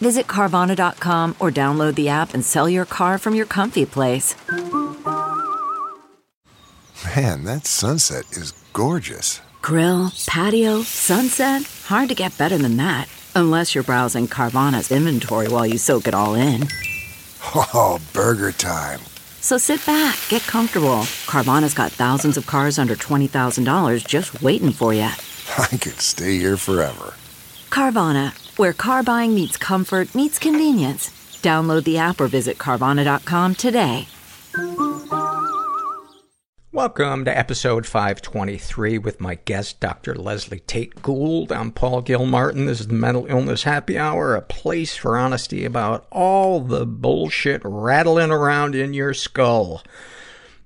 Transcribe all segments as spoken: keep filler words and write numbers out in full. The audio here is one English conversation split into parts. Visit Carvana dot com or download the app and sell your car from your comfy place. Man, that sunset is gorgeous. Grill, patio, sunset. Hard to get better than that. Unless you're browsing Carvana's inventory while you soak it all in. Oh, burger time. So sit back, get comfortable. Carvana's got thousands of cars under twenty thousand dollars just waiting for you. I could stay here forever. Carvana, where car buying meets comfort meets convenience. Download the app or visit Carvana dot com today. Welcome to episode five twenty-three with my guest, Doctor Leslie Tate Gould. I'm Paul Gilmartin. This is the Mental Illness Happy Hour, a place for honesty about all the bullshit rattling around in your skull.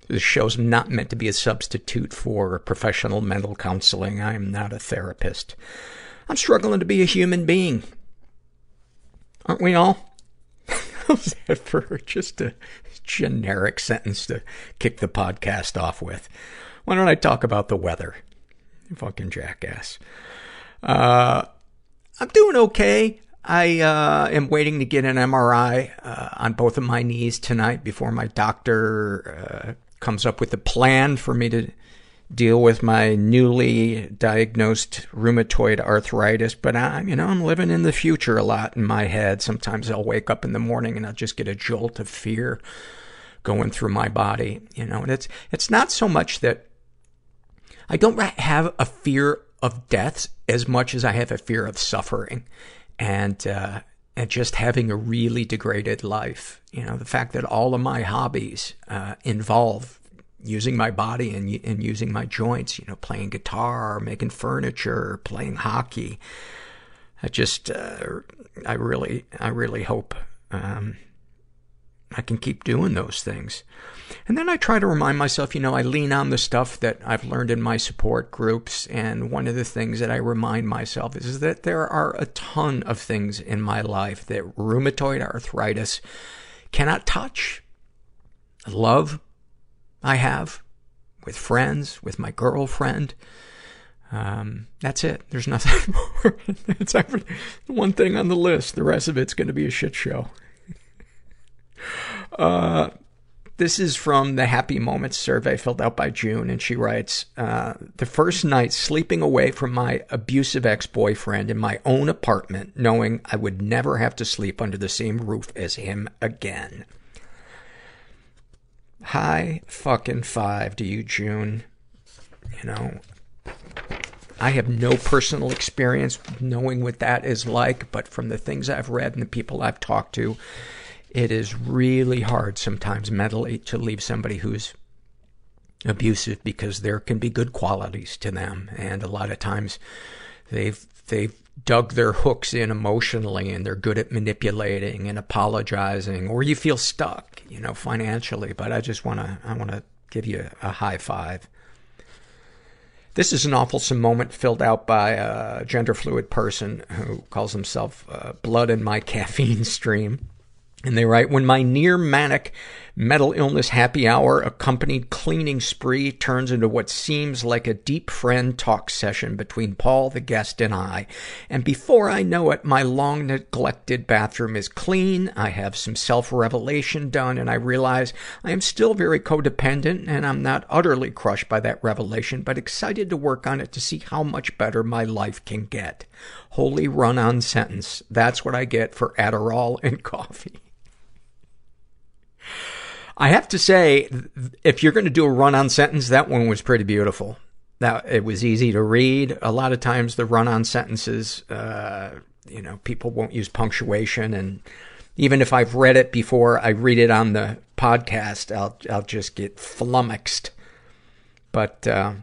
This show's not meant to be a substitute for professional mental counseling. I am not a therapist. I'm struggling to be a human being. Aren't we all? How's that for just a generic sentence to kick the podcast off with? Why don't I talk about the weather? You fucking jackass. Uh, I'm doing okay. I uh, am waiting to get an M R I uh, on both of my knees tonight before my doctor uh, comes up with a plan for me to deal with my newly diagnosed rheumatoid arthritis, but I'm, you know, I'm living in the future a lot in my head. Sometimes I'll wake up in the morning and I'll just get a jolt of fear going through my body, you know, and it's, it's not so much that I don't have a fear of death as much as I have a fear of suffering and, uh, and just having a really degraded life. You know, the fact that all of my hobbies, uh, involve using my body and, and using my joints, you know, playing guitar, making furniture, playing hockey. I just, uh, I really, I really hope, um, I can keep doing those things. And then I try to remind myself, you know, I lean on the stuff that I've learned in my support groups. And one of the things that I remind myself is, is that there are a ton of things in my life that rheumatoid arthritis cannot touch. Love I have, with friends, with my girlfriend. Um, that's it. There's nothing more. It's one thing on the list. The rest of it's going to be a shit show. Uh, this is from the Happy Moments survey filled out by June, and she writes, uh, the first night sleeping away from my abusive ex-boyfriend in my own apartment, knowing I would never have to sleep under the same roof as him again. High fucking five to you, June. You know, I have no personal experience knowing what that is like, but from the things I've read and the people I've talked to, it is really hard sometimes mentally to leave somebody who's abusive because there can be good qualities to them. And a lot of times they've, they've dug their hooks in emotionally and they're good at manipulating and apologizing, or you feel stuck, you know, financially. But I just want to, I want to give you a high five. This is an awfulsome moment filled out by a gender fluid person who calls himself uh, Blood in My Caffeine Stream. And they write, when my near-manic mental illness happy hour accompanied cleaning spree turns into what seems like a deep friend talk session between Paul, the guest, and I. And before I know it, my long-neglected bathroom is clean, I have some self-revelation done, and I realize I am still very codependent, and I'm not utterly crushed by that revelation, but excited to work on it to see how much better my life can get. Holy run-on sentence. That's what I get for Adderall and coffee. I have to say, if you're going to do a run-on sentence, that one was pretty beautiful. That it was easy to read. A lot of times the run-on sentences, uh, you know, people won't use punctuation. And even if I've read it before I read it on the podcast, I'll, I'll just get flummoxed. But, uh,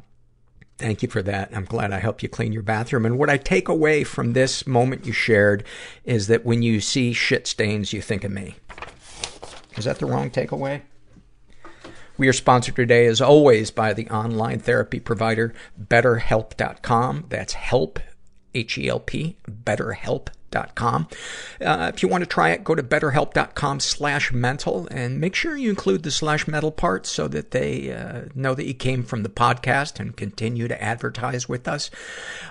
thank you for that. I'm glad I helped you clean your bathroom. And what I take away from this moment you shared is that when you see shit stains, you think of me. Is that the wrong takeaway? We are sponsored today, as always, by the online therapy provider, better help dot com. That's help, H E L P, better help dot com. Uh, if you want to try it, go to better help dot com slash mental and make sure you include the slash mental part so that they uh, know that you came from the podcast and continue to advertise with us.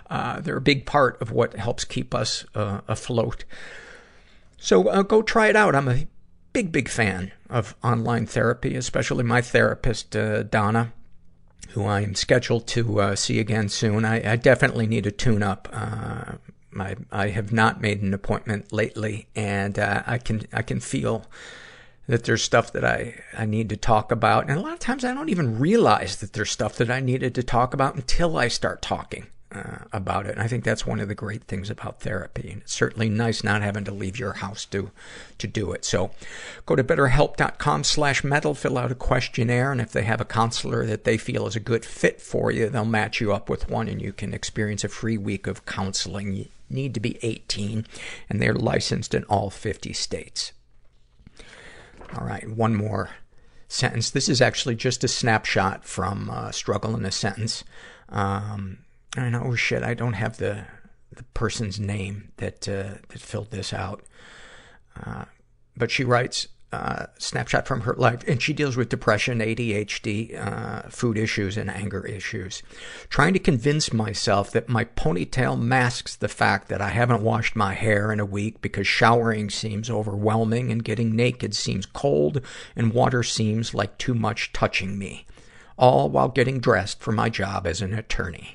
Uh, they're a big part of what helps keep us uh, afloat. So uh, go try it out. I'm a big, big fan of online therapy, especially my therapist, uh, Donna, who I am scheduled to uh, see again soon. I, I definitely need a tune-up. Uh, my, I have not made an appointment lately, and uh, I can I can feel that there's stuff that I, I need to talk about. And a lot of times I don't even realize that there's stuff that I needed to talk about until I start talking uh, about it. And I think that's one of the great things about therapy. And it's certainly nice not having to leave your house to, to do it. So go to better help dot com slash mental, fill out a questionnaire. And if they have a counselor that they feel is a good fit for you, they'll match you up with one and you can experience a free week of counseling. You need to be eighteen and they're licensed in all fifty states. All right. One more sentence. This is actually just a snapshot from uh, Struggle in a Sentence. Um, I know, oh shit, I don't have the the person's name that uh, that filled this out. Uh, but she writes, uh, snapshot from her life, and she deals with depression, A D H D, uh, food issues, and anger issues. Trying to convince myself that my ponytail masks the fact that I haven't washed my hair in a week because showering seems overwhelming and getting naked seems cold and water seems like too much touching me. All while getting dressed for my job as an attorney.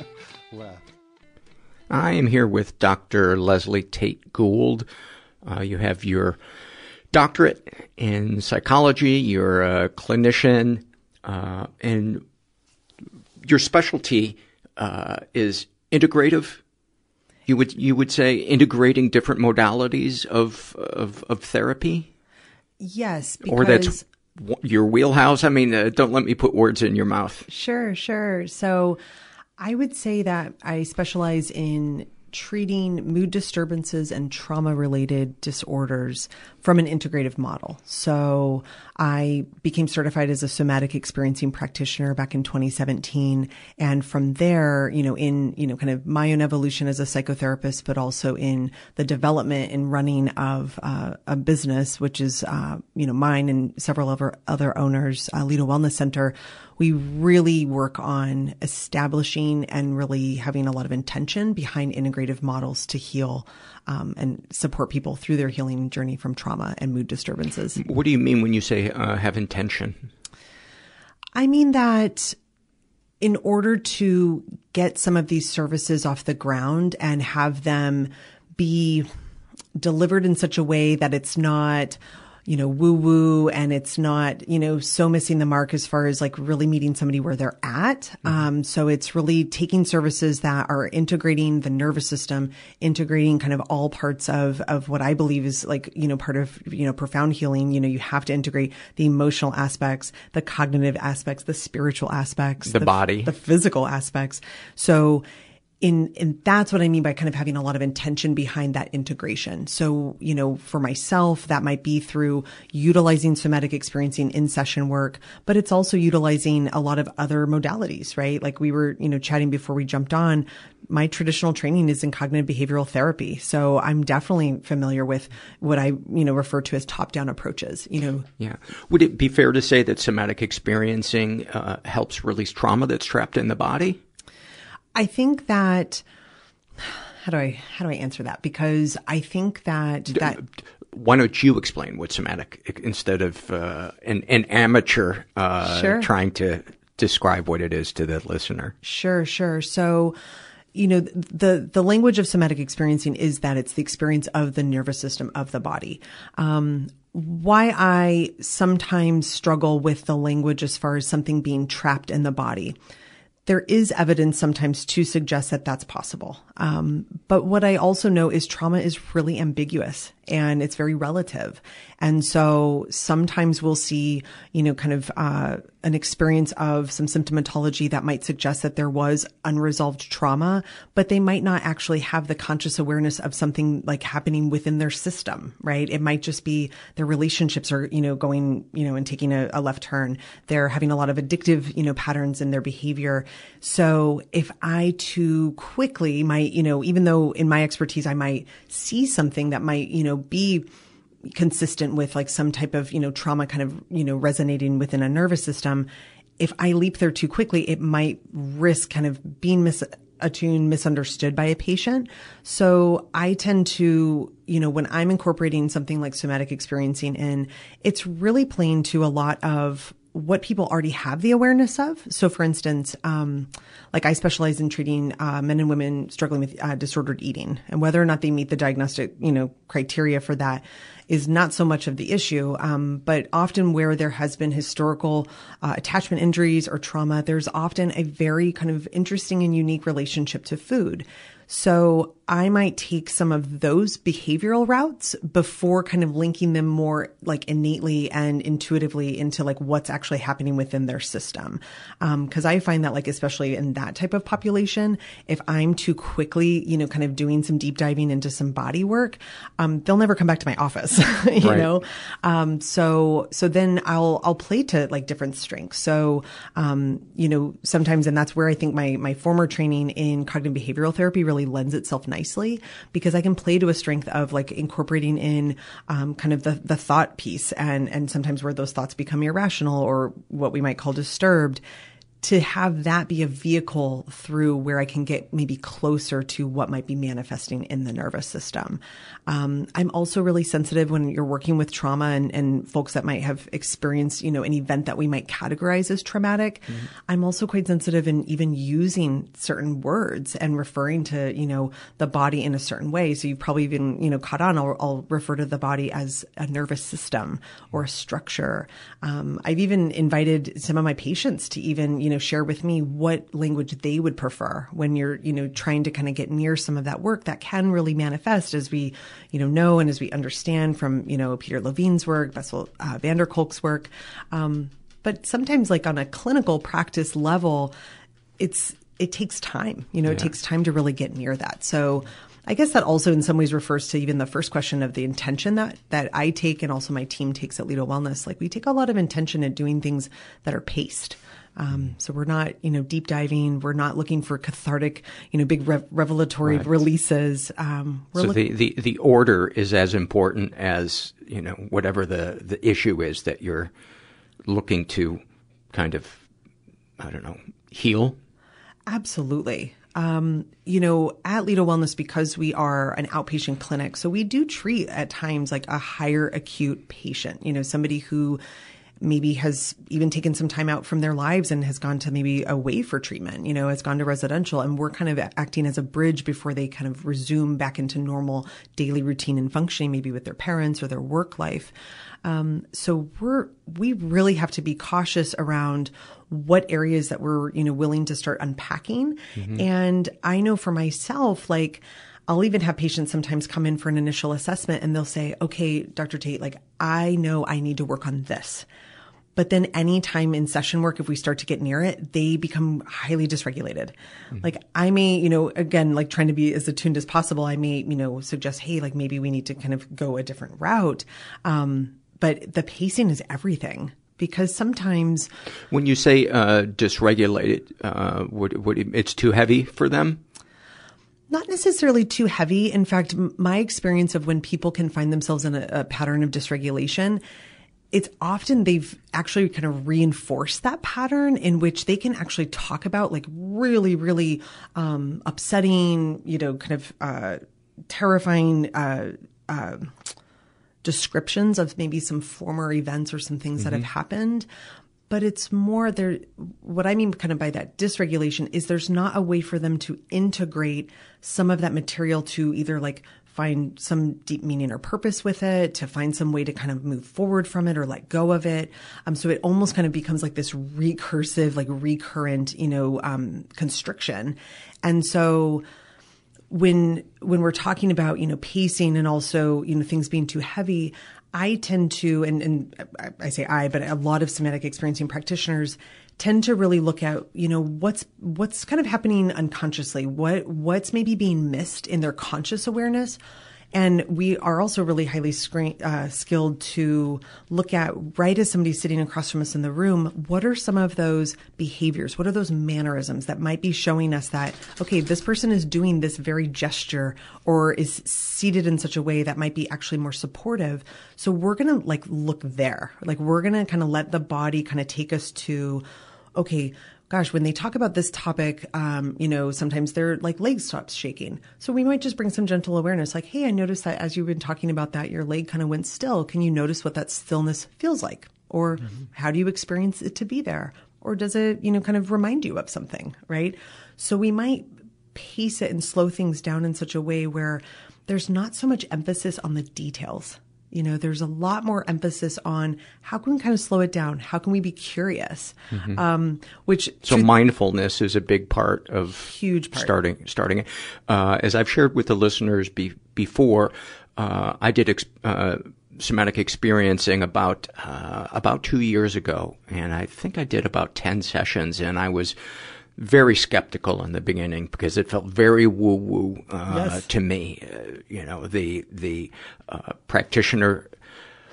I am here with Doctor Leslie Tate Gould. Uh, you have your doctorate in psychology, you're a clinician, uh, and your specialty uh, is integrative. You would you would say integrating different modalities of of, of therapy? Yes, because... Or that's your wheelhouse? I mean, uh, don't let me put words in your mouth. Sure, sure. So... I would say that I specialize in treating mood disturbances and trauma-related disorders from an integrative model. So I became certified as a somatic experiencing practitioner back in twenty seventeen. And from there, you know, in, you know, kind of my own evolution as a psychotherapist, but also in the development and running of uh, a business, which is, uh, you know, mine and several other, other owners, uh, Lido Wellness Center. we really work on establishing and really having a lot of intention behind integrative models to heal um, and support people through their healing journey from trauma and mood disturbances. What do you mean when you say uh, have intention? I mean that in order to get some of these services off the ground and have them be delivered in such a way that it's not, you know, woo-woo and it's not, you know, so missing the mark as far as like really meeting somebody where they're at. Mm-hmm. Um, so it's really taking services that are integrating the nervous system, integrating kind of all parts of, of what I believe is like, you know, part of, you know, profound healing. You know, you have to integrate the emotional aspects, the cognitive aspects, the spiritual aspects, the, the body, the physical aspects. So In, and that's what I mean by kind of having a lot of intention behind that integration. So, you know, for myself, that might be through utilizing somatic experiencing in session work, but it's also utilizing a lot of other modalities, right? Like we were, you know, chatting before we jumped on. My traditional training is in cognitive behavioral therapy. So I'm definitely familiar with what I, you know, refer to as top-down approaches, you know. Yeah. Would it be fair to say that somatic experiencing uh, helps release trauma that's trapped in the body? I think that, how do I, how do I answer that? Because I think that, that. Why don't you explain what somatic, instead of uh, an, an amateur uh, sure. trying to describe what it is to the listener? Sure, sure. So, you know, the, the language of somatic experiencing is that it's the experience of the nervous system of the body. Um, why I sometimes struggle with the language as far as something being trapped in the body. There is evidence sometimes to suggest that that's possible. Um, but what I also know is trauma is really ambiguous and it's very relative. And so sometimes we'll see, you know, kind of uh, an experience of some symptomatology that might suggest that there was unresolved trauma, but they might not actually have the conscious awareness of something like happening within their system, right? It might just be their relationships are, you know, going, you know, and taking a, a left turn. They're having a lot of addictive, you know, patterns in their behavior. So if I too quickly might, you know, even though in my expertise, I might see something that might, you know, be consistent with like some type of, you know, trauma kind of, you know, resonating within a nervous system. If I leap there too quickly, it might risk kind of being misattuned, misunderstood by a patient. So I tend to, you know, when I'm incorporating something like somatic experiencing in, it's really playing to a lot of what people already have the awareness of. So for instance, um, like I specialize in treating uh, men and women struggling with uh, disordered eating, and whether or not they meet the diagnostic, you know, criteria for that is not so much of the issue. Um, but often where there has been historical uh, attachment injuries or trauma, there's often a very kind of interesting and unique relationship to food. So I might take some of those behavioral routes before kind of linking them more like innately and intuitively into like what's actually happening within their system. Um, cause I find that like, especially in that type of population, if I'm too quickly, you know, kind of doing some deep diving into some body work, um, they'll never come back to my office, you right. know? Um, so, so then I'll, I'll play to like different strengths. So, um, you know, sometimes, and that's where I think my, my former training in cognitive behavioral therapy really lends itself nicely, because I can play to a strength of like incorporating in um, kind of the, the thought piece and, and sometimes where those thoughts become irrational or what we might call disturbed, to have that be a vehicle through where I can get maybe closer to what might be manifesting in the nervous system. Um, I'm also really sensitive when you're working with trauma and, and folks that might have experienced, you know, an event that we might categorize as traumatic. Mm-hmm. I'm also quite sensitive in even using certain words and referring to, you know, the body in a certain way. So you've probably even, you know, caught on. I'll, I'll refer to the body as a nervous system or a structure. Um, I've even invited some of my patients to even, you know, You know, share with me what language they would prefer when you're, you know, trying to kind of get near some of that work that can really manifest, as we, you know, know and as we understand from, you know, Peter Levine's work, Bessel uh, van der Kolk's work. Um, but sometimes like on a clinical practice level, it's, it takes time, you know, yeah. it takes time to really get near that. So I guess that also in some ways refers to even the first question of the intention that, that I take and also my team takes at Lido Wellness. Like we take a lot of intention at doing things that are paced. Um, so we're not, you know, deep diving. We're not looking for cathartic, you know, big rev- revelatory right. releases. Um, we're so look- the, the, the order is as important as, you know, whatever the, the issue is that you're looking to kind of I don't know, heal? Absolutely. Um, you know, at Lido Wellness, because we are an outpatient clinic, so we do treat at times like a higher acute patient, you know, somebody who maybe has even taken some time out from their lives and has gone to maybe away for treatment, you know, has gone to residential, and we're kind of acting as a bridge before they kind of resume back into normal daily routine and functioning, maybe with their parents or their work life. Um, so we're, we really have to be cautious around what areas that we're, you know, willing to start unpacking. Mm-hmm. And I know for myself, like, I'll even have patients sometimes come in for an initial assessment and they'll say, okay, Doctor Tate, like, I know I need to work on this. But then any time in session work, if we start to get near it, they become highly dysregulated. Mm-hmm. Like I may, you know, again, like trying to be as attuned as possible, I may, you know, suggest, hey, like maybe we need to kind of go a different route. Um, but the pacing is everything, because sometimes when you say uh, dysregulated, uh, would, would it, it's too heavy for them? Not necessarily too heavy. In fact, my experience of when people can find themselves in a, a pattern of dysregulation, it's often they've actually kind of reinforced that pattern, in which they can actually talk about like really, really um, upsetting, you know, kind of uh, terrifying uh, uh, descriptions of maybe some former events or some things mm-hmm. that have happened. But it's more there. What I mean kind of by that dysregulation is there's not a way for them to integrate some of that material to either like find some deep meaning or purpose with it, to find some way to kind of move forward from it or let go of it. Um, so it almost kind of becomes like this recursive, like recurrent, you know, um, constriction. And so when, when we're talking about, you know, pacing and also, you know, things being too heavy, I tend to, and, and I say I, but a lot of somatic experiencing practitioners tend to really look at, you know, what's, what's kind of happening unconsciously, what, what's maybe being missed in their conscious awareness. And we are also really highly screen, uh, skilled to look at, right as somebody's sitting across from us in the room, what are some of those behaviors? What are those mannerisms that might be showing us that, okay, this person is doing this very gesture or is seated in such a way that might be actually more supportive. So we're going to like look there, like we're going to kind of let the body kind of take us to, okay, gosh, when they talk about this topic, um, you know, sometimes their like leg stops shaking. So we might just bring some gentle awareness like, hey, I noticed that as you've been talking about that, your leg kind of went still. Can you notice what that stillness feels like? Or mm-hmm. how do you experience it to be there? Or does it, you know, kind of remind you of something, right? So we might pace it and slow things down in such a way where there's not so much emphasis on the details. You know, there's a lot more emphasis on how can we kind of slow it down? How can we be curious? Mm-hmm. Um, which so to- mindfulness is a big part of huge part. starting starting it. Uh, as I've shared with the listeners be- before, uh, I did ex- uh, somatic experiencing about uh, about two years ago, and I think I did about ten sessions, and I was very skeptical in the beginning because it felt very woo-woo uh, yes. to me. Uh, you know, the the uh, practitioner,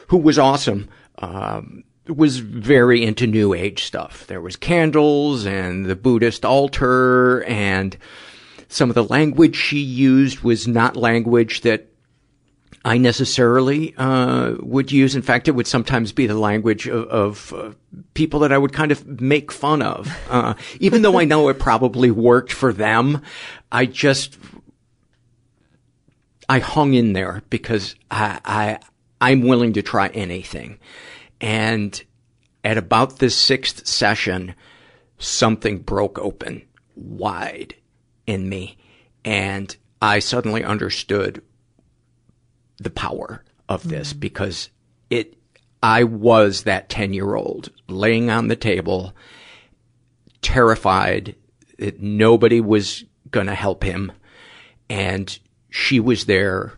who was awesome, um, was very into New Age stuff. There was candles and the Buddhist altar, and some of the language she used was not language that I necessarily uh, would use. In fact, it would sometimes be the language of, of uh, people that I would kind of make fun of. Uh, even though I know it probably worked for them, I just, I hung in there because I, I, I'm willing to try anything. And at about the sixth session, something broke open wide in me. And I suddenly understood the power of this, mm-hmm. because it, I was that ten year old laying on the table, terrified that nobody was going to help him. And she was there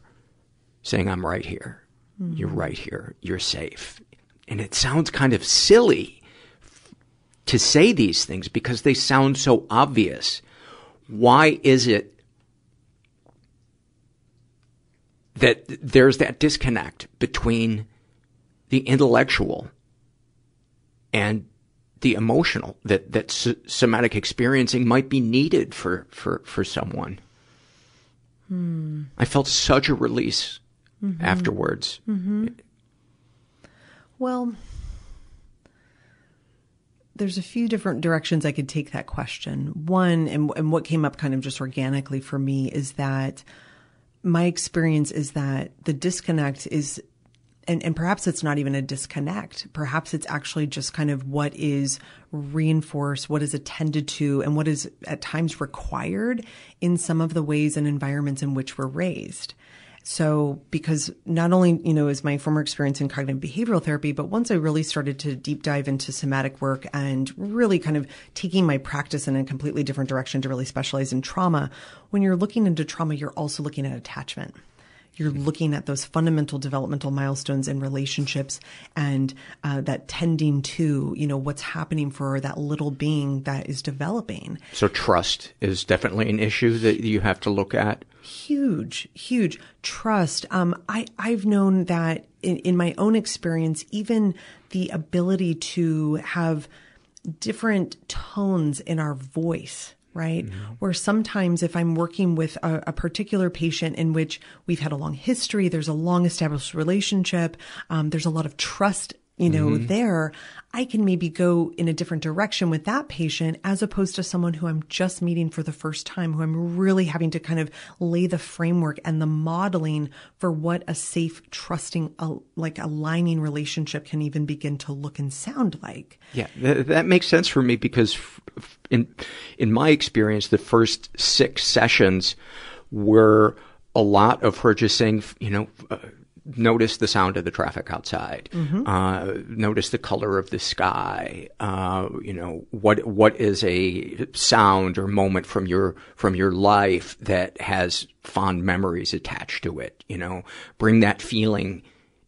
saying, I'm right here. Mm-hmm. You're right here. You're safe. And it sounds kind of silly to say these things because they sound so obvious. Why is it that there's that disconnect between the intellectual and the emotional that, that s- somatic experiencing might be needed for, for, for someone? Hmm. I felt such a release mm-hmm. afterwards. Mm-hmm. Well, There's a few different directions I could take that question. One, and, and what came up kind of just organically for me, is that my experience is that the disconnect is, and, and perhaps it's not even a disconnect. Perhaps it's actually just kind of what is reinforced, what is attended to, and what is at times required in some of the ways and environments in which we're raised. So because not only, you know, is my former experience in cognitive behavioral therapy, but once I really started to deep dive into somatic work and really kind of taking my practice in a completely different direction to really specialize in trauma, when you're looking into trauma, you're also looking at attachment. You're looking at those fundamental developmental milestones in relationships and uh, that tending to, you know, what's happening for that little being that is developing. So trust is definitely an issue that you have to look at. Huge, huge trust. Um, I, I've known that in, in my own experience, even the ability to have different tones in our voice, right? Mm-hmm. Where sometimes if I'm working with a, a particular patient in which we've had a long history, there's a long established relationship, um, there's a lot of trust, you know, mm-hmm. there, I can maybe go in a different direction with that patient as opposed to someone who I'm just meeting for the first time, who I'm really having to kind of lay the framework and the modeling for what a safe, trusting, uh, like aligning relationship can even begin to look and sound like. Yeah, th- that makes sense for me because f- f- in in my experience, the first six sessions were a lot of her just saying, you know, uh, notice the sound of the traffic outside. Mm-hmm. Uh, notice the color of the sky. Uh, you know, what what is a sound or moment from your from your life that has fond memories attached to it? You know, bring that feeling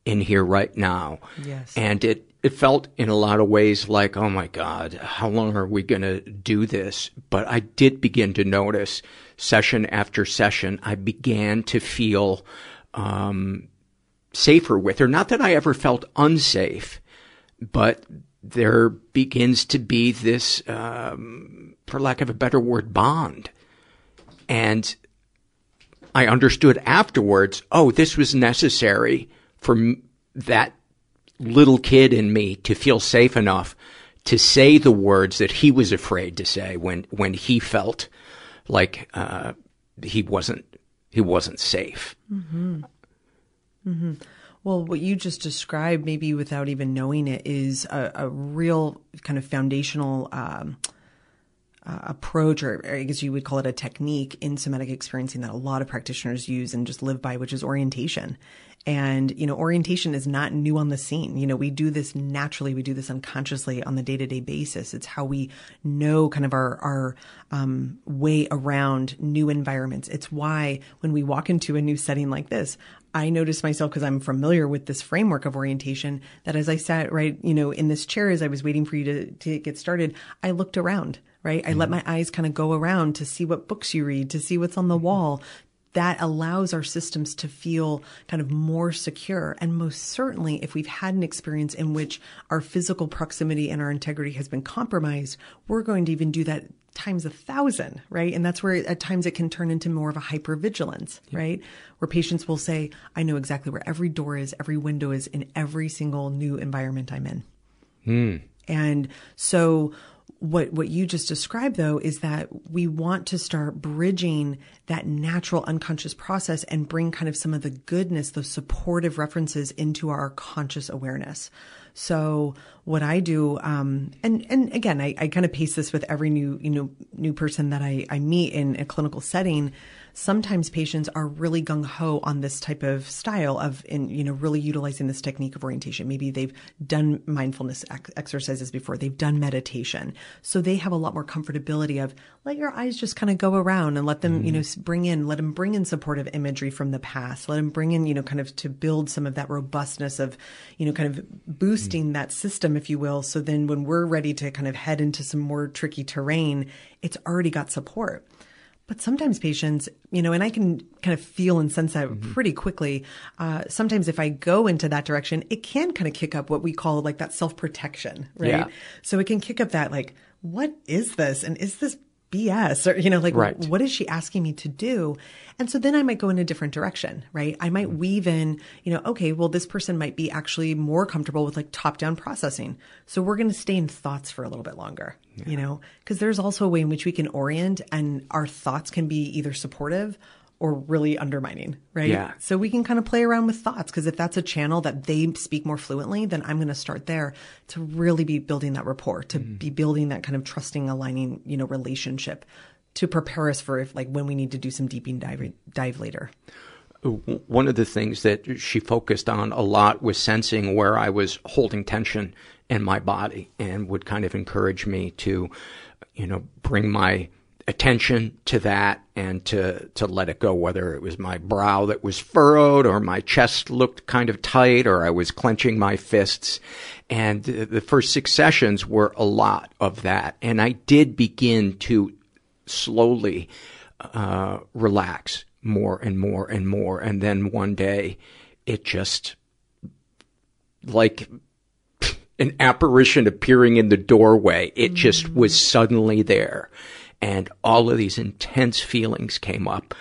in here right now. Yes. And it it felt in a lot of ways like, oh my God, how long are we going to do this? But I did begin to notice session after session, I began to feel um safer with her. Not that I ever felt unsafe, but there begins to be this, um, for lack of a better word, bond. And I understood afterwards, oh, this was necessary for m- that little kid in me to feel safe enough to say the words that he was afraid to say when, when he felt like, uh, he wasn't, he wasn't safe. Mm-hmm. Mm-hmm. Well, what you just described, maybe without even knowing it, is a, a real kind of foundational um, uh, approach, or I guess you would call it a technique in somatic experiencing that a lot of practitioners use and just live by, which is orientation. And, you know, orientation is not new on the scene. You know, we do this naturally. We do this unconsciously on the day-to-day basis. It's how we know kind of our, our, um, way around new environments. It's why when we walk into a new setting like this, I noticed myself, because I'm familiar with this framework of orientation, that as I sat right, you know, in this chair, as I was waiting for you to, to get started, I looked around, right? I mm-hmm. let my eyes kind of go around to see what books you read, to see what's on the wall. That allows our systems to feel kind of more secure. And most certainly, if we've had an experience in which our physical proximity and our integrity has been compromised, we're going to even do that times a thousand, right? And that's where at times it can turn into more of a hypervigilance, yeah. right? Where patients will say, I know exactly where every door is, every window is in every single new environment I'm in. Mm. And so What what you just described, though, is that we want to start bridging that natural unconscious process and bring kind of some of the goodness, those supportive references into our conscious awareness. So what I do, um, and, and again, I, I kind of pace this with every new, you know, new person that I, I meet in a clinical setting. Sometimes patients are really gung-ho on this type of style of, in, you know, really utilizing this technique of orientation. Maybe they've done mindfulness ex- exercises before. They've done meditation. So they have a lot more comfortability of let your eyes just kind of go around and let them, mm-hmm. you know, bring in, let them bring in supportive imagery from the past. Let them bring in, you know, kind of to build some of that robustness of, you know, kind of boosting mm-hmm. that system, if you will. So then when we're ready to kind of head into some more tricky terrain, it's already got support. But sometimes patients, you know, and I can kind of feel and sense that mm-hmm. pretty quickly. Uh, sometimes if I go into that direction, it can kind of kick up what we call like that self-protection, right? Yeah. So it can kick up that like, what is this? And is this B S, or, you know, like, right. what is she asking me to do? And so then I might go in a different direction, right? I might weave in, you know, okay, well, this person might be actually more comfortable with like top-down processing. So we're going to stay in thoughts for a little bit longer, yeah. you know, because there's also a way in which we can orient, and our thoughts can be either supportive or really undermining, right? Yeah. So we can kind of play around with thoughts, because if that's a channel that they speak more fluently, then I'm going to start there to really be building that rapport, to mm. be building that kind of trusting, aligning, you know, relationship to prepare us for if, like, when we need to do some deep dive, dive later. One of the things that she focused on a lot was sensing where I was holding tension in my body, and would kind of encourage me to, you know, bring my attention to that and to, to let it go, whether it was my brow that was furrowed or my chest looked kind of tight or I was clenching my fists. And the, the first six sessions were a lot of that. And I did begin to slowly uh, relax more and more and more. And then one day it just, like an apparition appearing in the doorway, it just was suddenly there. And all of these intense feelings came up.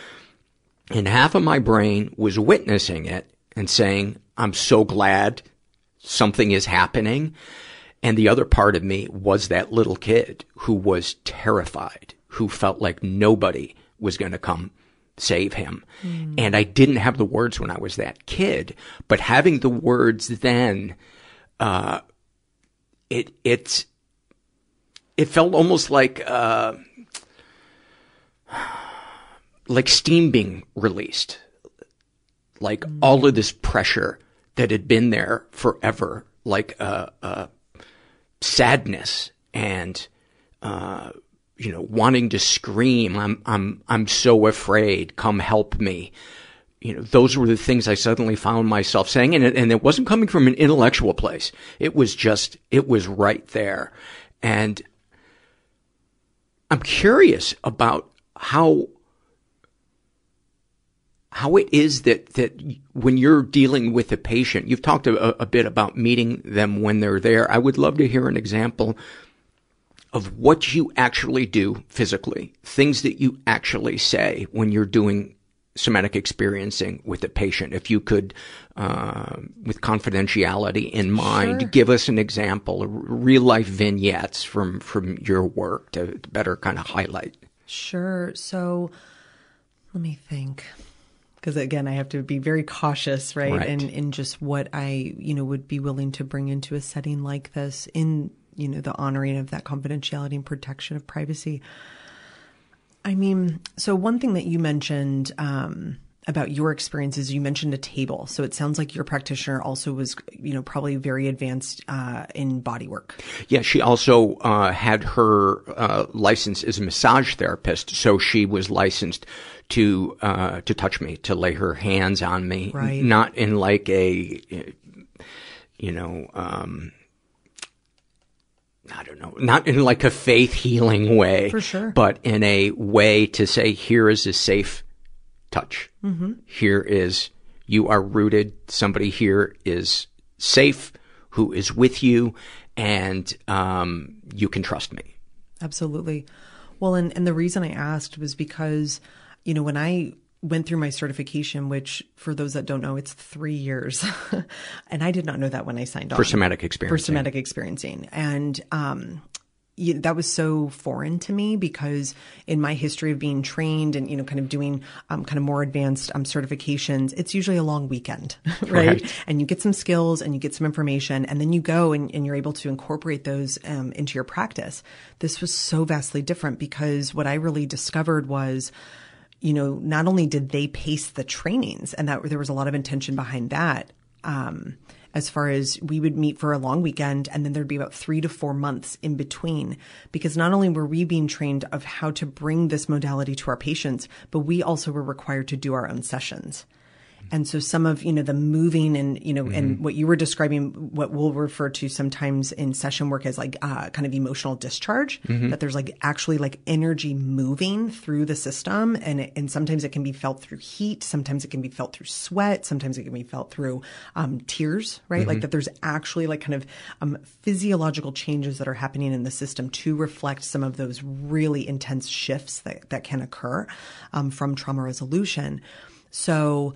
And half of my brain was witnessing it and saying, I'm so glad something is happening. And the other part of me was that little kid who was terrified, who felt like nobody was going to come save him. Mm. And I didn't have the words when I was that kid, but having the words then, uh, it, it's, it felt almost like, uh, like steam being released, like mm. all of this pressure that had been there forever, like uh, uh, sadness and uh, you know, wanting to scream, I'm I'm I'm so afraid, come help me. You know, those were the things I suddenly found myself saying, and and it wasn't coming from an intellectual place. It was just, it was right there, and I'm curious about how how it is that, that when you're dealing with a patient, you've talked a, a bit about meeting them when they're there. I would love to hear an example of what you actually do physically, things that you actually say when you're doing somatic experiencing with a patient. If you could, uh, with confidentiality in mind, sure. give us an example, real life vignettes from, from your work to better kind of highlight. Sure. So let me think, because again, I have to be very cautious, right? right. And in just what I, you know, would be willing to bring into a setting like this in, you know, the honoring of that confidentiality and protection of privacy. I mean, so one thing that you mentioned, um, about your experiences, you mentioned a table. So it sounds like your practitioner also was, you know, probably very advanced uh, in body work. Yeah, she also uh, had her uh, license as a massage therapist. So she was licensed to uh, to touch me, to lay her hands on me. Right. Not in like a, you know, um, I don't know, not in like a faith healing way. For sure. But in a way to say, here is a safe touch. Mm-hmm. Here is, you are rooted. Somebody here is safe, who is with you, and um, you can trust me. Absolutely. Well, and, and the reason I asked was because, you know, when I went through my certification, which for those that don't know, it's three years. And I did not know that when I signed on. For somatic experiencing. For somatic experiencing. And, um, that was so foreign to me, because in my history of being trained and, you know, kind of doing um, kind of more advanced um, certifications, it's usually a long weekend, right? right? And you get some skills and you get some information, and then you go and, and you're able to incorporate those um, into your practice. This was so vastly different, because what I really discovered was, you know, not only did they pace the trainings, and that there was a lot of intention behind that, um, as far as we would meet for a long weekend, and then there'd be about three to four months in between, because not only were we being trained of how to bring this modality to our patients, but we also were required to do our own sessions. And so some of, you know, the moving and, you know, mm-hmm. and what you were describing, what we'll refer to sometimes in session work as like uh, kind of emotional discharge, mm-hmm. that there's like actually like energy moving through the system. And it, and sometimes it can be felt through heat. Sometimes it can be felt through sweat. Sometimes it can be felt through um, tears, right? Mm-hmm. Like that there's actually like kind of um, physiological changes that are happening in the system to reflect some of those really intense shifts that, that can occur um, from trauma resolution. So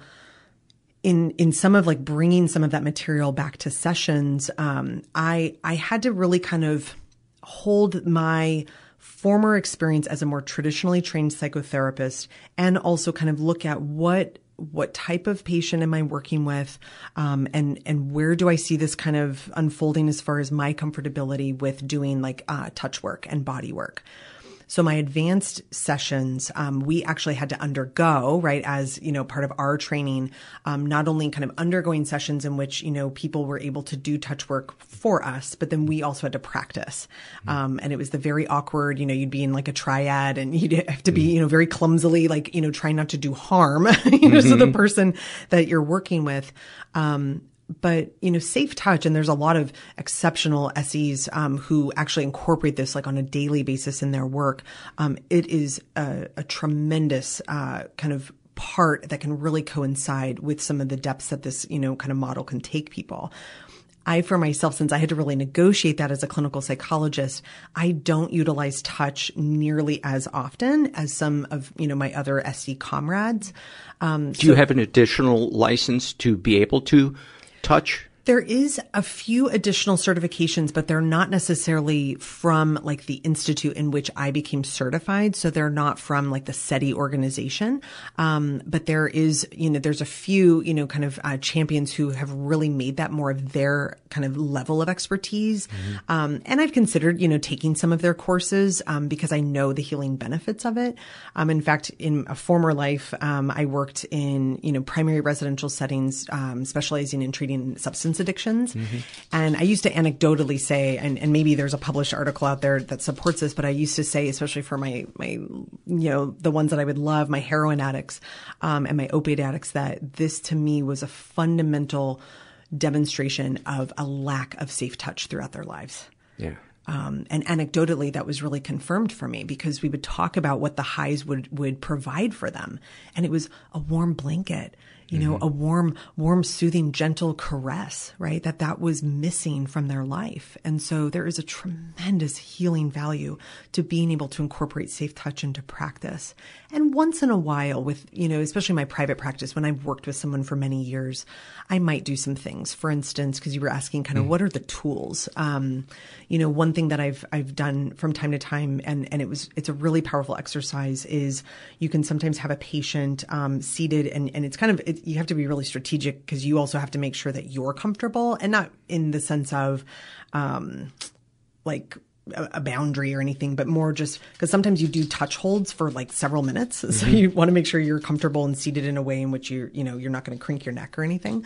in, in some of like bringing some of that material back to sessions, um, I, I had to really kind of hold my former experience as a more traditionally trained psychotherapist and also kind of look at what, what type of patient am I working with? Um, and, and where do I see this kind of unfolding as far as my comfortability with doing like, uh, touch work and body work? So my advanced sessions, um, we actually had to undergo, right, as, you know, part of our training, um, not only kind of undergoing sessions in which, you know, people were able to do touch work for us, but then we also had to practice. Mm-hmm. Um, and it was the very awkward, you know, you'd be in like a triad and you'd have to be, you know, very clumsily, like, you know, trying not to do harm, you know, mm-hmm. to the person that you're working with. Um, But, you know, safe touch, and there's a lot of exceptional S Es um, who actually incorporate this like on a daily basis in their work. Um, it is a, a tremendous uh, kind of part that can really coincide with some of the depths that this, you know, kind of model can take people. I, for myself, since I had to really negotiate that as a clinical psychologist, I don't utilize touch nearly as often as some of, you know, my other S E comrades. Um, Do so- you have an additional license to be able to touch? There is a few additional certifications, but they're not necessarily from like the institute in which I became certified. So they're not from like the SETI organization. Um, but there is, you know, there's a few, you know, kind of uh, champions who have really made that more of their kind of level of expertise. Mm-hmm. Um, and I've considered, you know, taking some of their courses, um, because I know the healing benefits of it. Um, in fact, in a former life, um, I worked in, you know, primary residential settings, um, specializing in treating substance addictions. Mm-hmm. And I used to anecdotally say, and, and maybe there's a published article out there that supports this, but I used to say, especially for my, my, you know, the ones that I would love, my heroin addicts, um, and my opiate addicts, that this to me was a fundamental demonstration of a lack of safe touch throughout their lives. Yeah. Um, and anecdotally, that was really confirmed for me because we would talk about what the highs would, would provide for them. And it was a warm blanket, you know, mm-hmm. a warm, warm, soothing, gentle caress, right? That that was missing from their life. And so there is a tremendous healing value to being able to incorporate safe touch into practice. And once in a while with, you know, especially my private practice, when I've worked with someone for many years, I might do some things. For instance, because you were asking kind of mm. what are the tools? Um, you know, one thing that I've, I've done from time to time, and, and it was, it's a really powerful exercise is you can sometimes have a patient, um, seated and, and it's kind of, it, you have to be really strategic because you also have to make sure that you're comfortable and not in the sense of, um, like, a boundary or anything, but more just because sometimes you do touch holds for like several minutes. Mm-hmm. So you want to make sure you're comfortable and seated in a way in which you're, you know, you're not going to crink your neck or anything.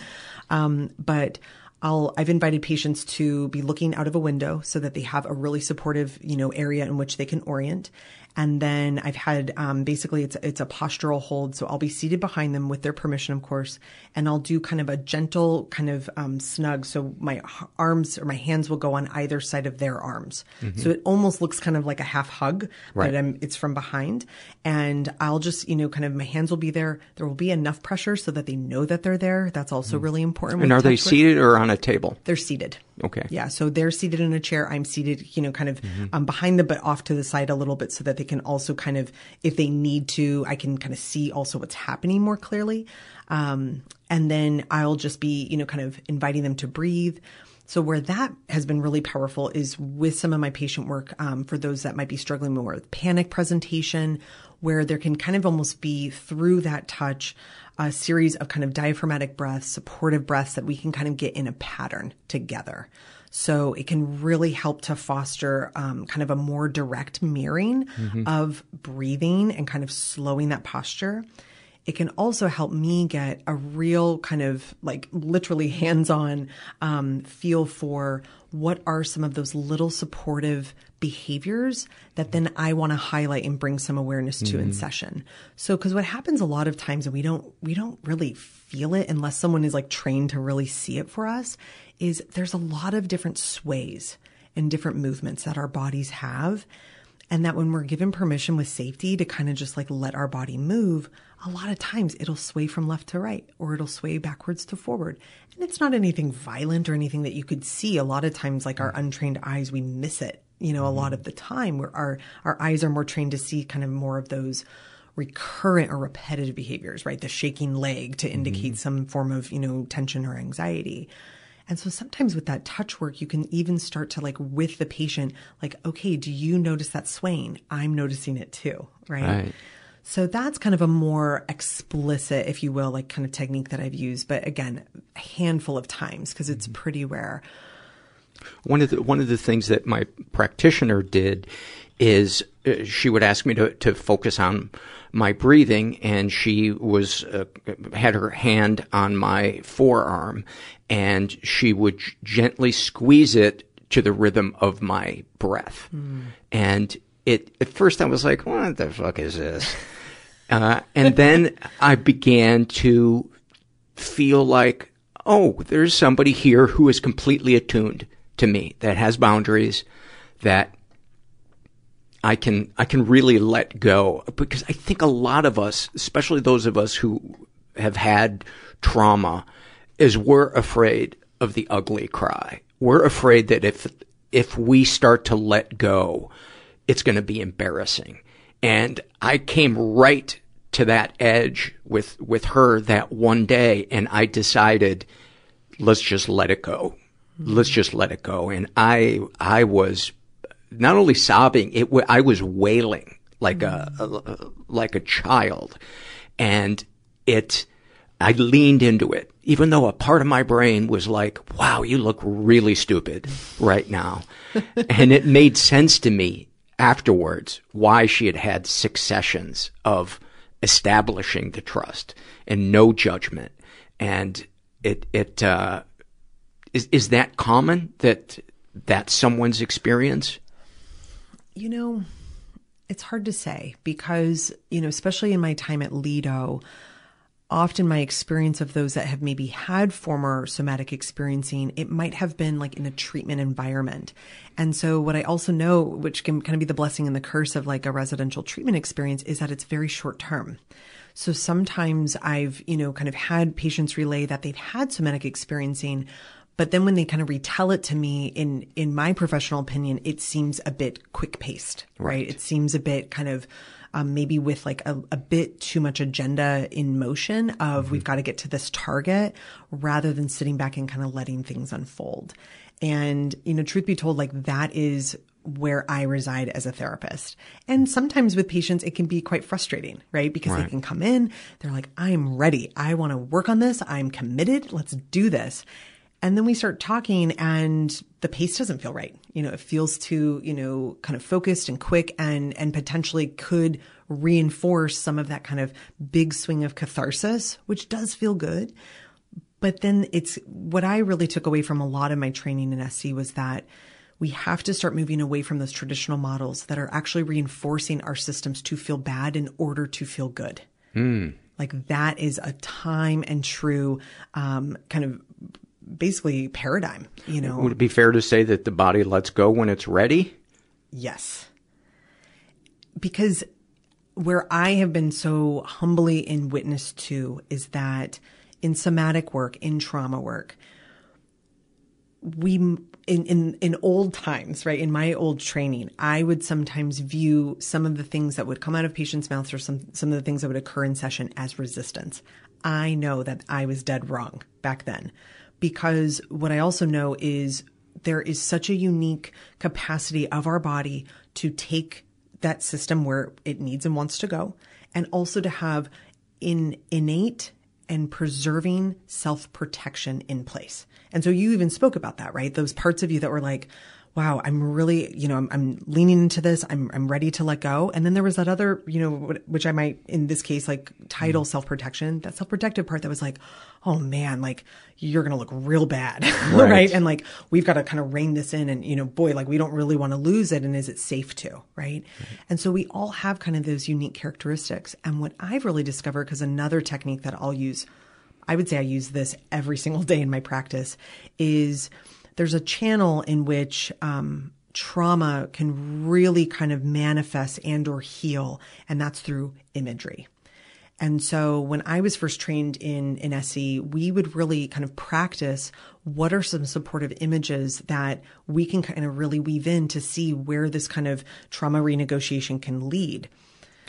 Um, but I'll, I've invited patients to be looking out of a window so that they have a really supportive, you know, area in which they can orient. And then I've had, um, basically it's, it's a postural hold. So I'll be seated behind them with their permission, of course, and I'll do kind of a gentle kind of, um, snug. So my arms or my hands will go on either side of their arms. Mm-hmm. So it almost looks kind of like a half hug, right. but I'm, it's from behind. And I'll just, you know, kind of my hands will be there. There will be enough pressure so that they know that they're there. That's also mm-hmm. really important. And are they seated or on a table? They're seated. Okay. Yeah. So they're seated in a chair. I'm seated, you know, kind of mm-hmm. um, behind them, but off to the side a little bit so that they can also kind of, if they need to, I can kind of see also what's happening more clearly. Um, and then I'll just be, you know, kind of inviting them to breathe. So where that has been really powerful is with some of my patient work, um, for those that might be struggling more with panic presentation, where there can kind of almost be through that touch, a series of kind of diaphragmatic breaths, supportive breaths that we can kind of get in a pattern together. So it can really help to foster um, kind of a more direct mirroring mm-hmm. of breathing and kind of slowing that posture. it can also help me get a real kind of like literally hands-on um, feel for what are some of those little supportive behaviors that then I want to highlight and bring some awareness to mm-hmm. in session. So, because what happens a lot of times, and we don't we don't really feel it unless someone is like trained to really see it for us, is there's a lot of different sways and different movements that our bodies have. And that when we're given permission with safety to kind of just like let our body move, a lot of times it'll sway from left to right or it'll sway backwards to forward. And it's not anything violent or anything that you could see. A lot of times, like our untrained eyes, we miss it, you know, a lot of the time where our, our eyes are more trained to see kind of more of those recurrent or repetitive behaviors, right? The shaking leg to indicate mm-hmm. some form of, you know, tension or anxiety. And so sometimes with that touch work, you can even start to like with the patient, like, okay, do you notice that swaying? I'm noticing it too, right? Right. So that's kind of a more explicit, if you will, like kind of technique that I've used. But again, a handful of times because it's mm-hmm. pretty rare. One of the one of the things that my practitioner did is uh, she would ask me to, to focus on my breathing, and she was uh, had her hand on my forearm, and she would g- gently squeeze it to the rhythm of my breath. Mm. And it at first I was like, "What the fuck is this?" uh, and then I began to feel like, "Oh, there's somebody here who is completely attuned to me, that has boundaries, that." I can I can really let go, because I think a lot of us, especially those of us who have had trauma, is we're afraid of the ugly cry. We're afraid that if if we start to let go, it's going to be embarrassing. And I came right to that edge with with her that one day, and I decided, let's just let it go. Let's just let it go. And I I was. Not only sobbing, it w- I was wailing like a, a like a child, and it. I leaned into it, even though a part of my brain was like, "Wow, you look really stupid right now," and it made sense to me afterwards why she had had six sessions of establishing the trust and no judgment, and it it uh, is is that common that that's someone's experience. You know, it's hard to say because, you know, especially in my time at Lido, often my experience of those that have maybe had former somatic experiencing, it might have been like in a treatment environment. And so what I also know, which can kind of be the blessing and the curse of like a residential treatment experience, is that it's very short term. So sometimes I've, you know, kind of had patients relay that they've had somatic experiencing. But then when they kind of retell it to me, in in my professional opinion, it seems a bit quick-paced, right? right? It seems a bit kind of um, maybe with like a, a bit too much agenda in motion of mm-hmm. we've got to get to this target rather than sitting back and kind of letting things unfold. And, you know, truth be told, like that is where I reside as a therapist. And sometimes with patients, it can be quite frustrating, right? Because right. they can come in, they're like, I'm ready. I want to work on this. I'm committed. Let's do this. And then we start talking and the pace doesn't feel right. You know, it feels too, you know, kind of focused and quick and, and potentially could reinforce some of that kind of big swing of catharsis, which does feel good. But then it's what I really took away from a lot of my training in S C was that we have to start moving away from those traditional models that are actually reinforcing our systems to feel bad in order to feel good. Mm. Like that is a time and true um, kind of basically paradigm, you know. Would it be fair to say that the body lets go when it's ready? Yes. Because where I have been so humbly in witness to is that in somatic work, in trauma work, we in, in, in old times, right, in my old training, I would sometimes view some of the things that would come out of patients' mouths or some, some of the things that would occur in session as resistance. I know that I was dead wrong back then. Because what I also know is there is such a unique capacity of our body to take that system where it needs and wants to go, and also to have in innate and preserving self-protection in place. And so you even spoke about that, right? Those parts of you that were like, wow, I'm really, you know, I'm, I'm leaning into this. I'm, I'm ready to let go. And then there was that other, you know, which I might, in this case, like title mm-hmm. self-protection, that self-protective part that was like, oh man, like you're going to look real bad. Right. Right. And like, we've got to kind of rein this in and, you know, boy, like we don't really want to lose it. And is it safe to, right? Mm-hmm. And so we all have kind of those unique characteristics. And what I've really discovered, because another technique that I'll use, I would say I use this every single day in my practice, is there's a channel in which um, trauma can really kind of manifest and or heal, and that's through imagery. And so when I was first trained in, in S E, we would really kind of practice what are some supportive images that we can kind of really weave in to see where this kind of trauma renegotiation can lead.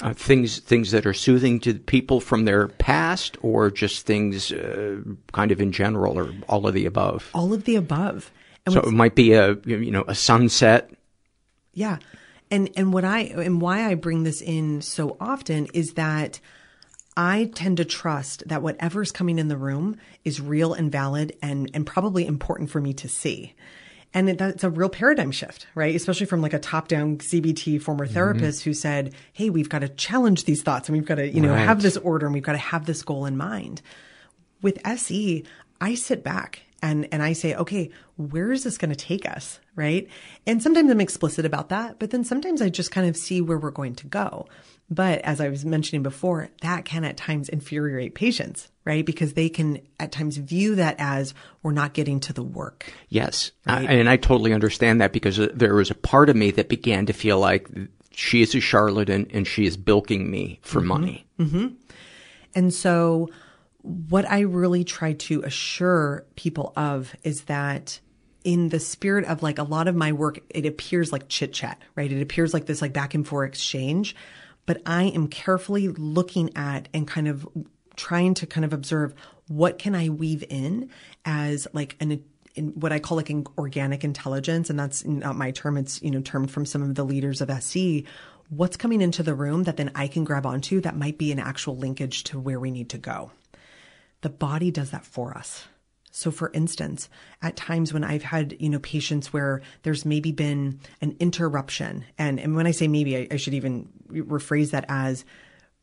Uh, things things that are soothing to people from their past, or just things uh, kind of in general, or all of the above? All of the above. And so it might be a, you know, a sunset. Yeah. And and what I and why I bring this in so often is that I tend to trust that whatever's coming in the room is real and valid and and probably important for me to see. And it, that's a real paradigm shift, right? Especially from like a top-down C B T former therapist mm-hmm. who said, hey, we've got to challenge these thoughts and we've got to, you know, right. have this order and we've got to have this goal in mind. With S E, I sit back and, and I say, okay, where is this going to take us, right? And sometimes I'm explicit about that, but then sometimes I just kind of see where we're going to go. But as I was mentioning before, that can at times infuriate patients, right? Because they can at times view that as we're not getting to the work. Yes. Right? I, and I totally understand that, because there was a part of me that began to feel like she is a charlatan and she is bilking me for mm-hmm. money. Mm-hmm. And so what I really try to assure people of is that in the spirit of like a lot of my work, it appears like chit chat, right? It appears like this like back and forth exchange. But I am carefully looking at and kind of trying to kind of observe what can I weave in as like an, in what I call like an organic intelligence. And that's not my term. It's, you know, termed from some of the leaders of S E. What's coming into the room that then I can grab onto that might be an actual linkage to where we need to go. The body does that for us. So for instance, at times when I've had, you know, patients where there's maybe been an interruption, and, and when I say maybe, I, I should even rephrase that as,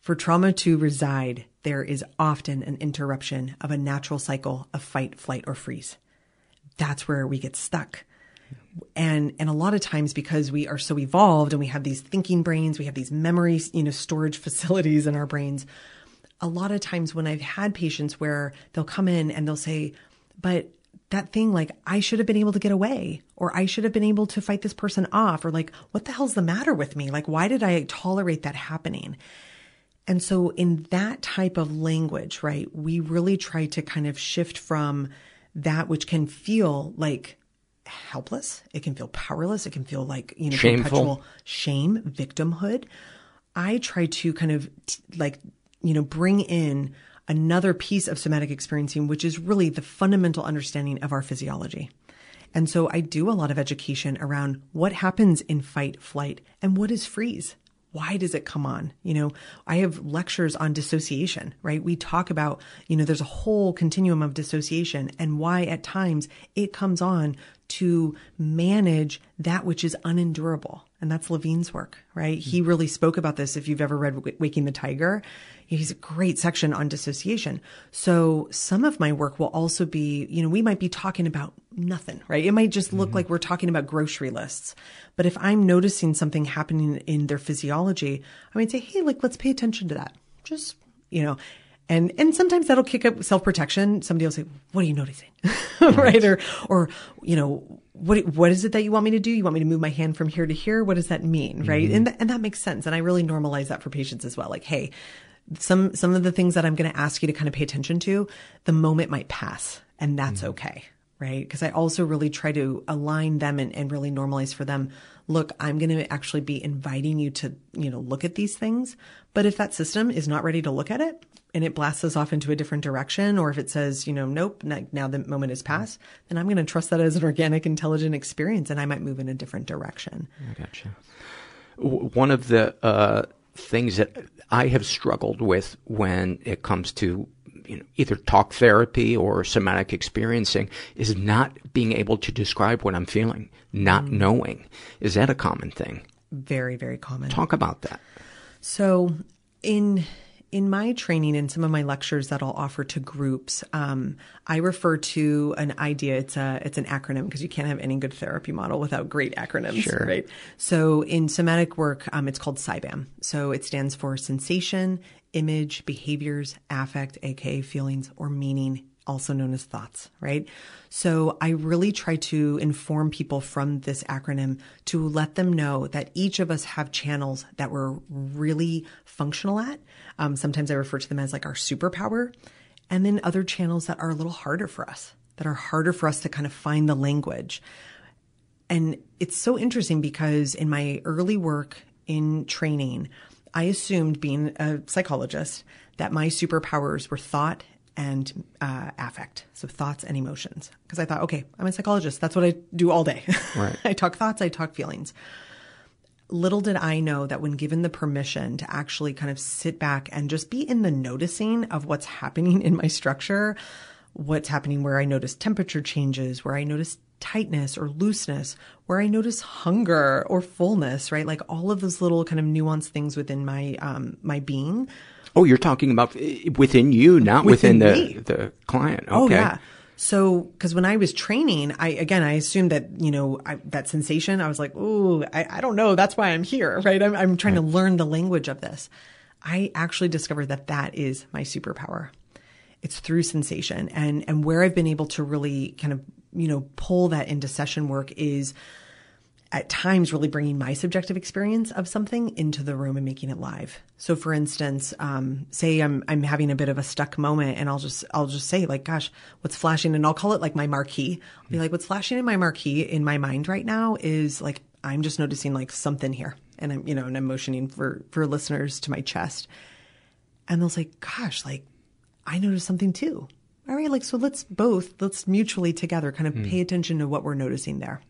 for trauma to reside, there is often an interruption of a natural cycle of fight, flight, or freeze. That's where we get stuck. And, and a lot of times, because we are so evolved and we have these thinking brains, we have these memory, you know, storage facilities in our brains. A lot of times when I've had patients where they'll come in and they'll say, but that thing, like, I should have been able to get away, or I should have been able to fight this person off, or like, what the hell's the matter with me? Like, why did I tolerate that happening? And so in that type of language, right, we really try to kind of shift from that, which can feel like helpless. It can feel powerless. It can feel like, you know, shameful, perpetual shame, victimhood. I try to kind of t- like, you know, bring in another piece of somatic experiencing, which is really the fundamental understanding of our physiology. And so I do a lot of education around what happens in fight, flight, and what is freeze? Why does it come on? You know, I have lectures on dissociation, right? We talk about, you know, there's a whole continuum of dissociation and why at times it comes on to manage that which is unendurable. And that's Levine's work, right? Mm-hmm. He really spoke about this. If you've ever read w- Waking the Tiger, he's a great section on dissociation. So some of my work will also be, you know, we might be talking about nothing, right? It might just look mm-hmm. like we're talking about grocery lists. But if I'm noticing something happening in their physiology, I might say, hey, like, let's pay attention to that. Just, you know, and, and sometimes that'll kick up self-protection. Somebody will say, what are you noticing? Right. Or, or, you know, what, what is it that you want me to do? You want me to move my hand from here to here? What does that mean? Right. Mm-hmm. And, th- and that makes sense. And I really normalize that for patients as well. Like, hey, some, some of the things that I'm going to ask you to kind of pay attention to, the moment might pass, and that's mm-hmm. okay. Right. Cause I also really try to align them and, and really normalize for them. Look, I'm going to actually be inviting you to, you know, look at these things. But if that system is not ready to look at it, and it blasts us off into a different direction, or if it says, you know, nope, not, now the moment has passed, then I'm going to trust that as an organic, intelligent experience, and I might move in a different direction. I gotcha. One of the uh, things that I have struggled with when it comes to you know, either talk therapy or somatic experiencing is not being able to describe what I'm feeling, not mm. knowing. Is that a common thing? Very, very common. Talk about that. So in in my training and some of my lectures that I'll offer to groups, um, I refer to an idea. It's a it's an acronym, because you can't have any good therapy model without great acronyms, sure. right? So in somatic work, um, it's called SIBAM. So it stands for sensation, image, behaviors, affect, aka feelings, or meaning, also known as thoughts, right? So I really try to inform people from this acronym to let them know that each of us have channels that we're really functional at. Um, sometimes I refer to them as like our superpower, and then other channels that are a little harder for us, that are harder for us to kind of find the language. And it's so interesting because in my early work in training, I assumed, being a psychologist, that my superpowers were thought and uh, affect, so thoughts and emotions. Because I thought, okay, I'm a psychologist. That's what I do all day. Right. I talk thoughts, I talk feelings. Little did I know that when given the permission to actually kind of sit back and just be in the noticing of what's happening in my structure, what's happening where I notice temperature changes, where I notice tightness or looseness, where I notice hunger or fullness, right? Like all of those little kind of nuanced things within my um, my being. Oh, you're talking about within you, not within, within the, the client. Okay. Oh, yeah. So, because when I was training, I, again, I assumed that, you know, I, that sensation, I was like, ooh, I, I don't know. That's why I'm here, right? I'm, I'm trying right. to learn the language of this. I actually discovered that that is my superpower. It's through sensation. And, and where I've been able to really kind of, you know, pull that into session work is at times really bringing my subjective experience of something into the room and making it live. So for instance, um, say I'm, I'm having a bit of a stuck moment, and I'll just, I'll just say like, gosh, what's flashing? And I'll call it like my marquee. I'll be like, what's flashing in my marquee in my mind right now is like, I'm just noticing like something here, and I'm, you know, and I'm motioning for, for listeners to my chest. And they'll say, gosh, like I noticed something too. All right. Like, so let's both, let's mutually together kind of mm. pay attention to what we're noticing there.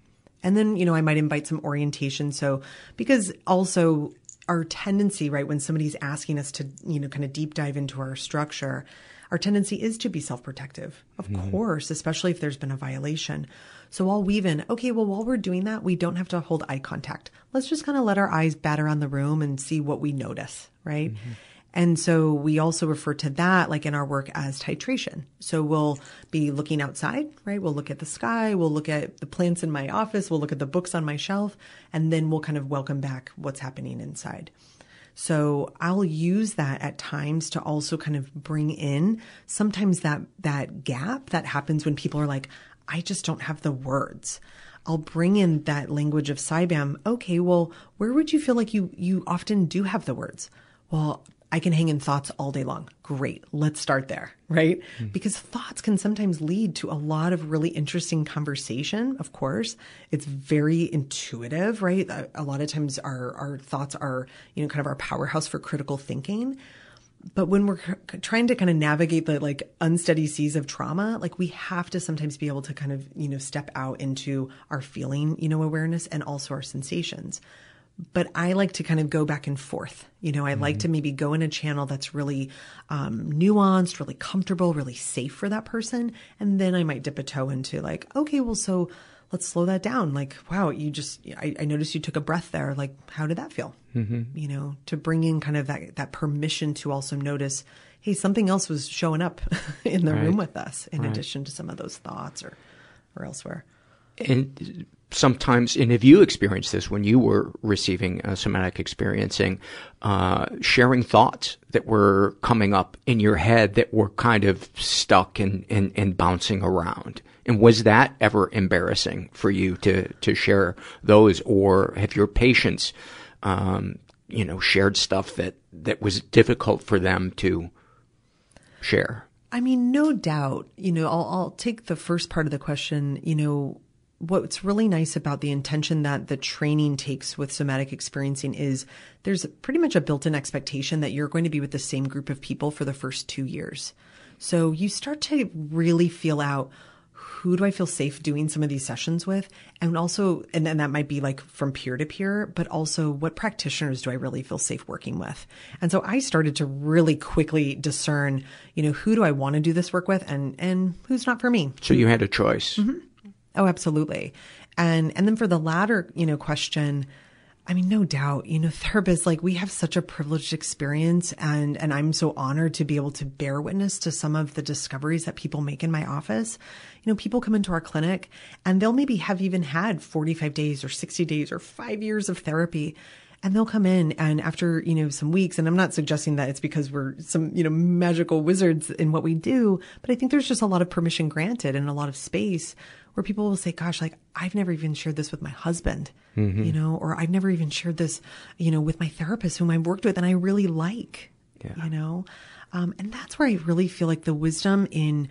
And then, you know, I might invite some orientation. So, because also our tendency, right, when somebody's asking us to, you know, kind of deep dive into our structure, our tendency is to be self-protective, of mm-hmm. course, especially if there's been a violation. So I'll weave in, okay, well, while we're doing that, we don't have to hold eye contact. Let's just kind of let our eyes bat around the room and see what we notice, right? Mm-hmm. And so we also refer to that, like in our work, as titration. So we'll be looking outside, right? We'll look at the sky. We'll look at the plants in my office. We'll look at the books on my shelf. And then we'll kind of welcome back what's happening inside. So I'll use that at times to also kind of bring in sometimes that, that gap that happens when people are like, I just don't have the words. I'll bring in that language of SIBAM. Okay, well, where would you feel like you, you often do have the words? Well, I can hang in thoughts all day long. Great. Let's start there, right? Mm-hmm. Because thoughts can sometimes lead to a lot of really interesting conversation, of course. It's very intuitive, right? A, a lot of times our, our thoughts are, you know, kind of our powerhouse for critical thinking. But when we're c- trying to kind of navigate the like unsteady seas of trauma, like we have to sometimes be able to kind of, you know, step out into our feeling, you know, awareness and also our sensations. But I like to kind of go back and forth. You know, I mm-hmm. like to maybe go in a channel that's really um, nuanced, really comfortable, really safe for that person. And then I might dip a toe into like, okay, well, so let's slow that down. Like, wow, you just, I, I noticed you took a breath there. Like, how did that feel? Mm-hmm. You know, to bring in kind of that, that permission to also notice, hey, something else was showing up in the right. room with us in right. addition to some of those thoughts or, or elsewhere. And sometimes, and if you experienced this when you were receiving uh, somatic experiencing, uh, sharing thoughts that were coming up in your head that were kind of stuck and, and, and bouncing around. And was that ever embarrassing for you to, to share those, or have your patients, um, you know, shared stuff that, that was difficult for them to share? I mean, no doubt, you know, I'll, I'll take the first part of the question, you know. What's really nice about the intention that the training takes with somatic experiencing is there's pretty much a built-in expectation that you're going to be with the same group of people for the first two years. So you start to really feel out who do I feel safe doing some of these sessions with? And also, and then that might be like from peer to peer, but also what practitioners do I really feel safe working with? And so I started to really quickly discern, you know, who do I want to do this work with and, and who's not for me? So you had a choice. Mm-hmm. Oh, absolutely. And, and then for the latter, you know, question, I mean, no doubt, you know, therapists, like we have such a privileged experience and, and I'm so honored to be able to bear witness to some of the discoveries that people make in my office. You know, people come into our clinic and they'll maybe have even had forty-five days or sixty days or five years of therapy. And they'll come in and after, you know, some weeks, and I'm not suggesting that it's because we're some, you know, magical wizards in what we do, but I think there's just a lot of permission granted and a lot of space where people will say, gosh, like I've never even shared this with my husband, mm-hmm. you know, or I've never even shared this, you know, with my therapist whom I've worked with and I really like, yeah. you know, um, and that's where I really feel like the wisdom in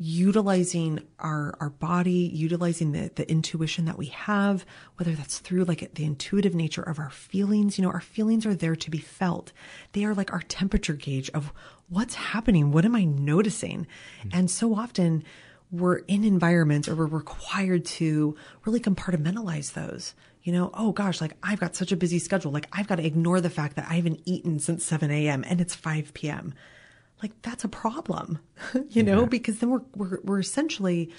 utilizing our, our body, utilizing the, the intuition that we have, whether that's through like the intuitive nature of our feelings, you know, our feelings are there to be felt. They are like our temperature gauge of what's happening. What am I noticing? Mm-hmm. And so often we're in environments or we're required to really compartmentalize those, you know, oh gosh, like I've got such a busy schedule. Like I've got to ignore the fact that I haven't eaten since seven a.m. and it's five p.m. Like that's a problem, you yeah. know, because then we're, we're, we're essentially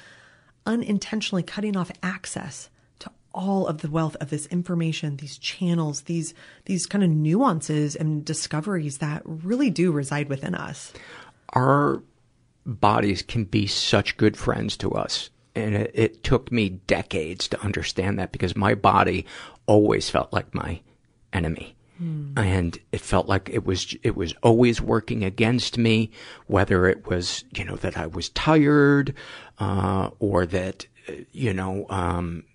unintentionally cutting off access to all of the wealth of this information, these channels, these, these kind of nuances and discoveries that really do reside within us. Our bodies can be such good friends to us. And it, it took me decades to understand that because my body always felt like my enemy. And it felt like it was, it was always working against me, whether it was, you know, that I was tired, uh, or that, you know, um,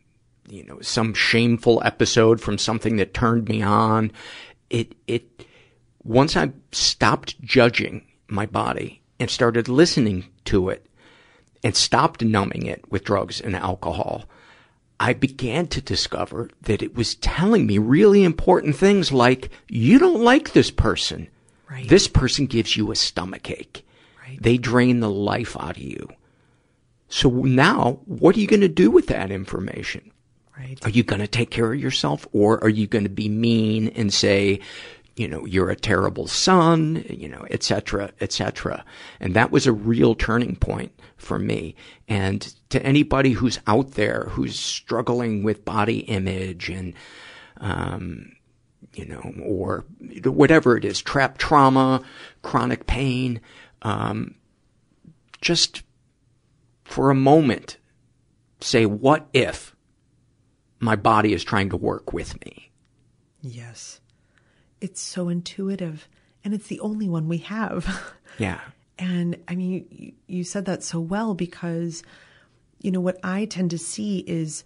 you know, some shameful episode from something that turned me on. It, it, once I stopped judging my body and started listening to it and stopped numbing it with drugs and alcohol, I began to discover that it was telling me really important things like, you don't like this person. Right. This person gives you a stomachache. Right. They drain the life out of you. So now, what are you going to do with that information? Right. Are you going to take care of yourself, or are you going to be mean and say, you know, you're a terrible son, you know, et cetera, et cetera. And that was a real turning point for me. And to anybody who's out there who's struggling with body image and, um, you know, or whatever it is, trap trauma, chronic pain, um, just for a moment, say, what if my body is trying to work with me? Yes. It's so intuitive and it's the only one we have. Yeah. And I mean, you, you said that so well because, you know, what I tend to see is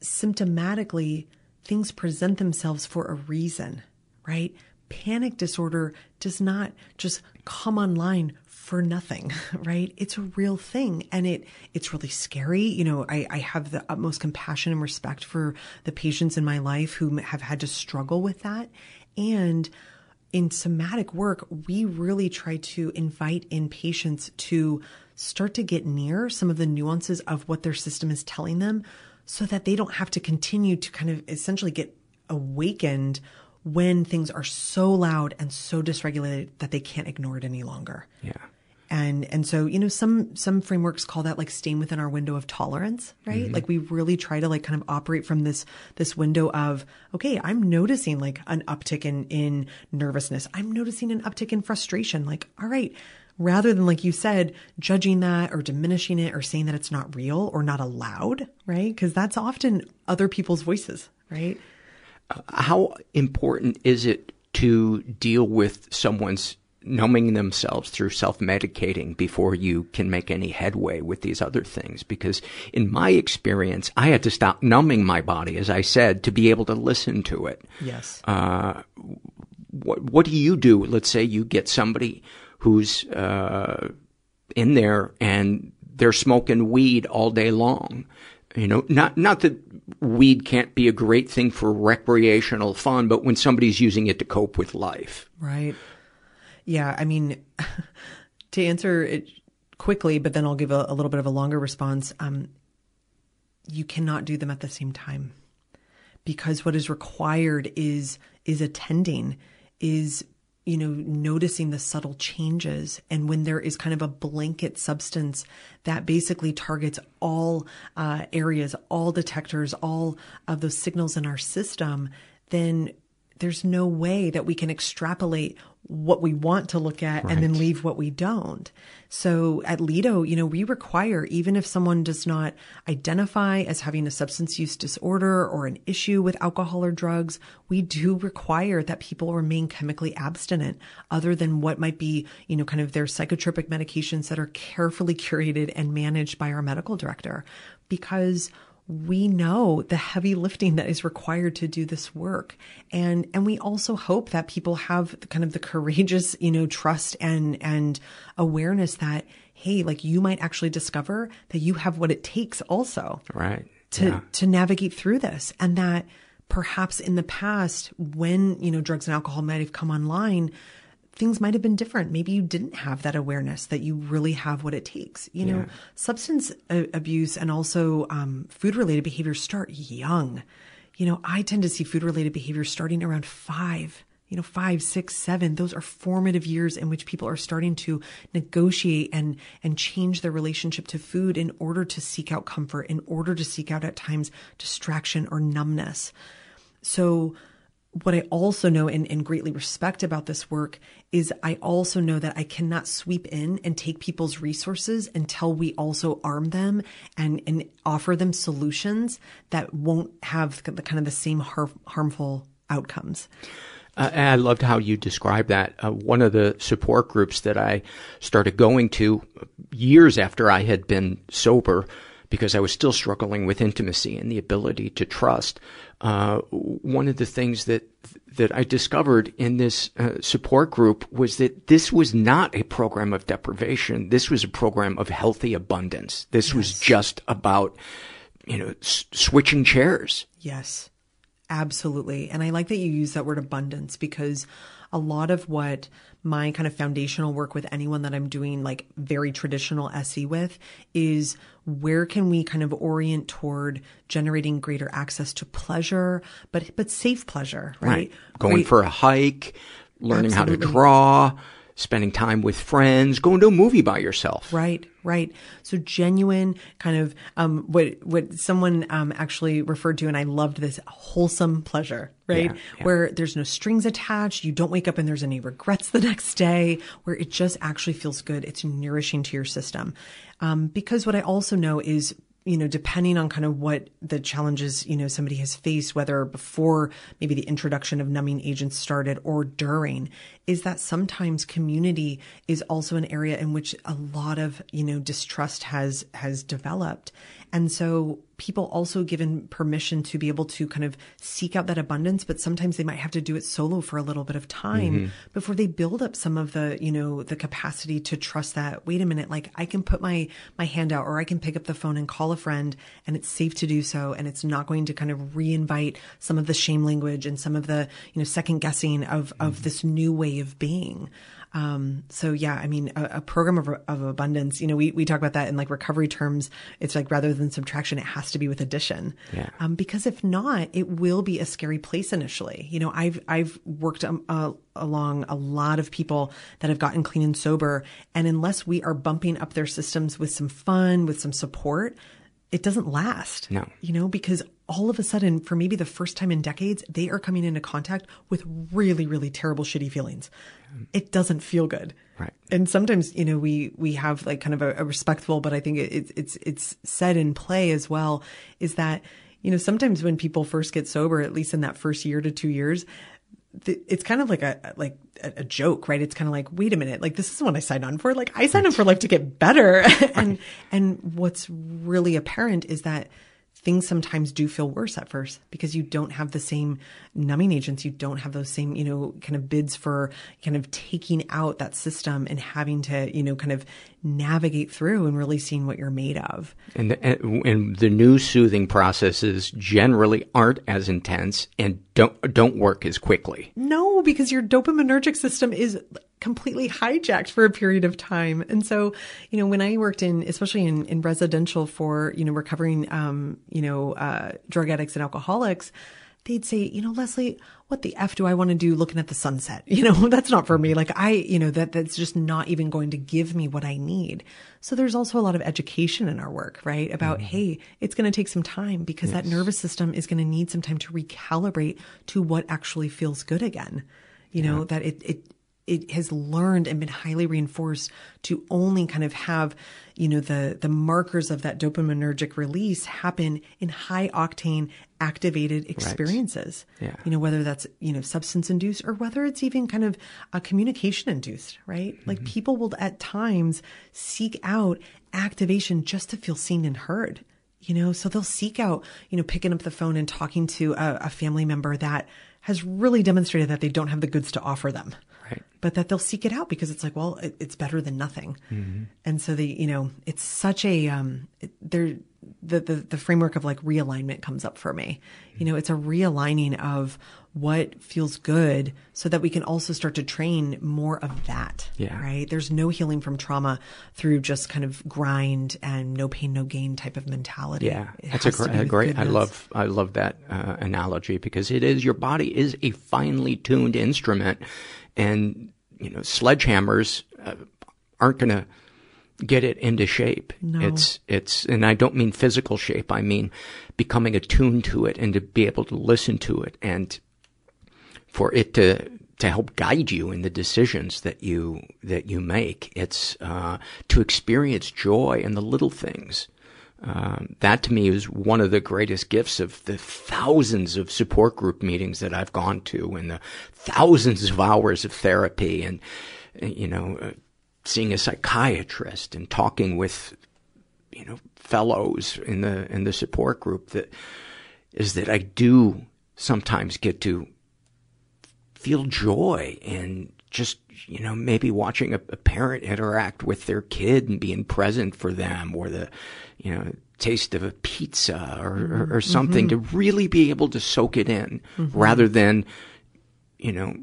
symptomatically things present themselves for a reason, right? Panic disorder does not just come online for nothing, right? It's a real thing. And it, it's really scary. You know, I, I have the utmost compassion and respect for the patients in my life who have had to struggle with that. And in somatic work, we really try to invite in patients to start to get near some of the nuances of what their system is telling them so that they don't have to continue to kind of essentially get awakened when things are so loud and so dysregulated that they can't ignore it any longer. Yeah. And, and so, you know, some, some frameworks call that like staying within our window of tolerance, right? Mm-hmm. Like we really try to like kind of operate from this, this window of, okay, I'm noticing like an uptick in, in nervousness. I'm noticing an uptick in frustration. Like, all right, rather than like you said, judging that or diminishing it or saying that it's not real or not allowed, right? 'Cause that's often other people's voices, right? How important is it to deal with someone's numbing themselves through self-medicating before you can make any headway with these other things? Because in my experience, I had to stop numbing my body, as I said, to be able to listen to it. Yes. Uh, what, what do you do? Let's say you get somebody who's uh, in there and they're smoking weed all day long. You know, not, not that weed can't be a great thing for recreational fun, but when somebody's using it to cope with life. Right. Yeah. I mean, to answer it quickly, but then I'll give a, a little bit of a longer response. Um, you cannot do them at the same time, because what is required is, is attending, is, you know, noticing the subtle changes. And when there is kind of a blanket substance that basically targets all uh, areas, all detectors, all of those signals in our system, then there's no way that we can extrapolate what we want to look at, right, and then leave what we don't. So at Lido, you know, we require, even if someone does not identify as having a substance use disorder or an issue with alcohol or drugs, we do require that people remain chemically abstinent other than what might be, you know, kind of their psychotropic medications that are carefully curated and managed by our medical director, because we know the heavy lifting that is required to do this work. And, and we also hope that people have kind of the courageous, you know, trust and, and awareness that, hey, like, you might actually discover that you have what it takes also, right, to, yeah. to navigate through this. And that perhaps in the past, when, you know, drugs and alcohol might have come online, things might have been different. Maybe you didn't have that awareness that you really have what it takes. You know, yeah. substance a- abuse and also um, food-related behaviors start young. You know, I tend to see food-related behaviors starting around five, you know, five, six, seven. Those are formative years in which people are starting to negotiate and, and change their relationship to food in order to seek out comfort, in order to seek out at times distraction or numbness. So what I also know and, and greatly respect about this work is I also know that I cannot sweep in and take people's resources until we also arm them and, and offer them solutions that won't have the kind of the same har- harmful outcomes. Uh, and I loved how you described that. Uh, one of the support groups that I started going to years after I had been sober, because I was still struggling with intimacy and the ability to trust. Uh, one of the things that that I discovered in this uh, support group was that this was not a program of deprivation. This was a program of healthy abundance. This yes. was just about, you know, s- switching chairs. Yes, absolutely. And I like that you use that word abundance, because a lot of what my kind of foundational work with anyone that I'm doing like very traditional S E with is, where can we kind of orient toward generating greater access to pleasure, but but safe pleasure, right? right. Going Great. for a hike, learning Absolutely. how to draw, spending time with friends, going to a movie by yourself. Right, right. So genuine kind of um, what what someone um, actually referred to, and I loved this, wholesome pleasure, right? Yeah, yeah. Where there's no strings attached, you don't wake up and there's any regrets the next day, where it just actually feels good. It's nourishing to your system. Um, because what I also know is, you know, depending on kind of what the challenges, you know, somebody has faced, whether before maybe the introduction of numbing agents started or during, is that sometimes community is also an area in which a lot of, you know, distrust has, has developed. And so people also given permission to be able to kind of seek out that abundance, but sometimes they might have to do it solo for a little bit of time mm-hmm. before they build up some of the, you know, the capacity to trust that, wait a minute, like I can put my, my hand out, or I can pick up the phone and call a friend, and it's safe to do so. And it's not going to kind of reinvite some of the shame language and some of the, you know, second guessing of, mm-hmm. of this new way of being. Um, so yeah, I mean, a, a program of, of abundance, you know, we, we talk about that in like recovery terms. It's like, rather than subtraction, it has to be with addition. Yeah. Um, because if not, it will be a scary place initially. You know, I've, I've worked um, uh, along a lot of people that have gotten clean and sober. And unless we are bumping up their systems with some fun, with some support, it doesn't last, no. you know, because all of a sudden, for maybe the first time in decades, they are coming into contact with really, really terrible, shitty feelings. It doesn't feel good. Right. And sometimes, you know, we, we have like kind of a, a respectful, but I think it, it's, it's said in play as well, is that, you know, sometimes when people first get sober, at least in that first year to two years, it's kind of like a like a joke, right? It's kind of like, wait a minute, like this is what I signed on for. Like I signed up for life to get better, and and what's really apparent is that things sometimes do feel worse at first because you don't have the same numbing agents, you don't have those same, you know, kind of bids for kind of taking out that system and having to, you know, kind of navigate through and really seeing what you're made of. And the, and, and the new soothing processes generally aren't as intense and don't don't work as quickly. No, because your dopaminergic system is completely hijacked for a period of time. And so, you know, when I worked in, especially in, in residential for, you know, recovering, um, you know, uh, drug addicts and alcoholics, they'd say, you know, Leslie, what the F do I want to do looking at the sunset? You know, that's not for me. Like I, you know, that that's just not even going to give me what I need. So there's also a lot of education in our work, right? About, mm-hmm. hey, it's going to take some time because yes. that nervous system is going to need some time to recalibrate to what actually feels good again. You yeah. know, that it, it, it has learned and been highly reinforced to only kind of have, you know, the, the markers of that dopaminergic release happen in high octane activated experiences, right. yeah. you know, whether that's, you know, substance induced or whether it's even kind of uh, communication induced, right? Mm-hmm. Like people will at times seek out activation just to feel seen and heard, you know, so they'll seek out, you know, picking up the phone and talking to a, a family member that has really demonstrated that they don't have the goods to offer them. Right. But that they'll seek it out because it's like, well, it, it's better than nothing. Mm-hmm. And so the, you know, it's such a, um, it, there, the, the, the framework of like realignment comes up for me. Mm-hmm. You know, it's a realigning of what feels good so that we can also start to train more of that. Yeah. Right. There's no healing from trauma through just kind of grind and no pain, no gain type of mentality. Yeah. It That's a, gr- a great, goodness. I love, I love that uh, analogy because it is, your body is a finely tuned instrument. And, you know, sledgehammers uh, aren't going to get it into shape. No. It's, it's, and I don't mean physical shape. I mean becoming attuned to it and to be able to listen to it and for it to, to help guide you in the decisions that you, that you make. It's, uh, to experience joy in the little things. Um, that to me is one of the greatest gifts of the thousands of support group meetings that I've gone to and the thousands of hours of therapy and, you know, seeing a psychiatrist and talking with, you know, fellows in the, in the support group that is that I do sometimes get to feel joy and just, you know, maybe watching a, a parent interact with their kid and being present for them or the, you know, taste of a pizza or, mm-hmm. or, or something mm-hmm. to really be able to soak it in mm-hmm. rather than, you know,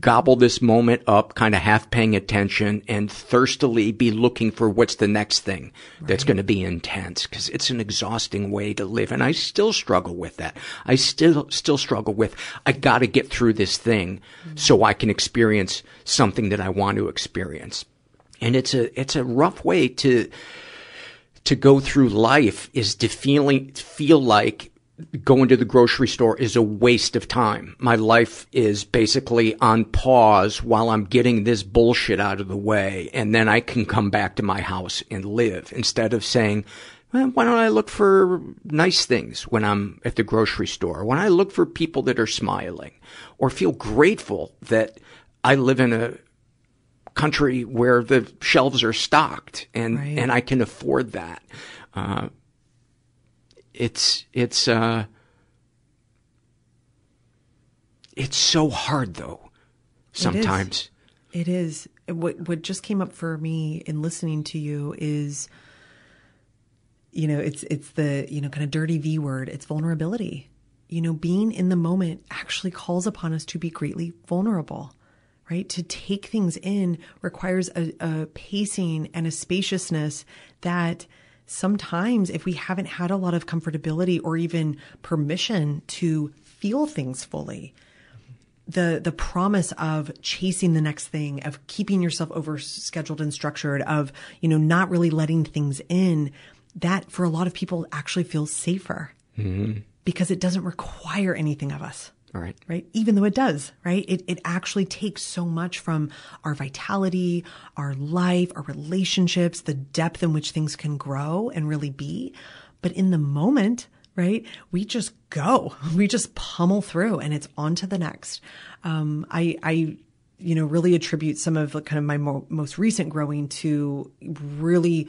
gobble this moment up, kind of half paying attention and thirstily be looking for what's the next thing right. that's going to be intense because it's an exhausting way to live. And I still struggle with that. I still, still struggle with, I got to get through this thing mm-hmm. so I can experience something that I want to experience. And it's a, it's a rough way to, to go through life is to feeling, feel like going to the grocery store is a waste of time. My life is basically on pause while I'm getting this bullshit out of the way, and then I can come back to my house and live instead of saying, well, why don't I look for nice things when I'm at the grocery store? Why don't I look for people that are smiling or feel grateful that I live in a country where the shelves are stocked and, right. and I can afford that. Uh, it's, it's, uh, it's so hard though. Sometimes it is. It is. What, what just came up for me in listening to you is, you know, it's, it's the, you know, kind of dirty V word. It's vulnerability. You know, being in the moment actually calls upon us to be greatly vulnerable. Right? To take things in requires a, a pacing and a spaciousness that sometimes if we haven't had a lot of comfortability or even permission to feel things fully, the, the promise of chasing the next thing, of keeping yourself over scheduled and structured, of, you know, not really letting things in, that for a lot of people actually feels safer mm-hmm. because it doesn't require anything of us. All right. Right. Even though it does, right. It, it actually takes so much from our vitality, our life, our relationships, the depth in which things can grow and really be. But in the moment, right, we just go, we just pummel through and it's on to the next. Um, I, I, you know, really attribute some of the kind of my mo- most recent growing to really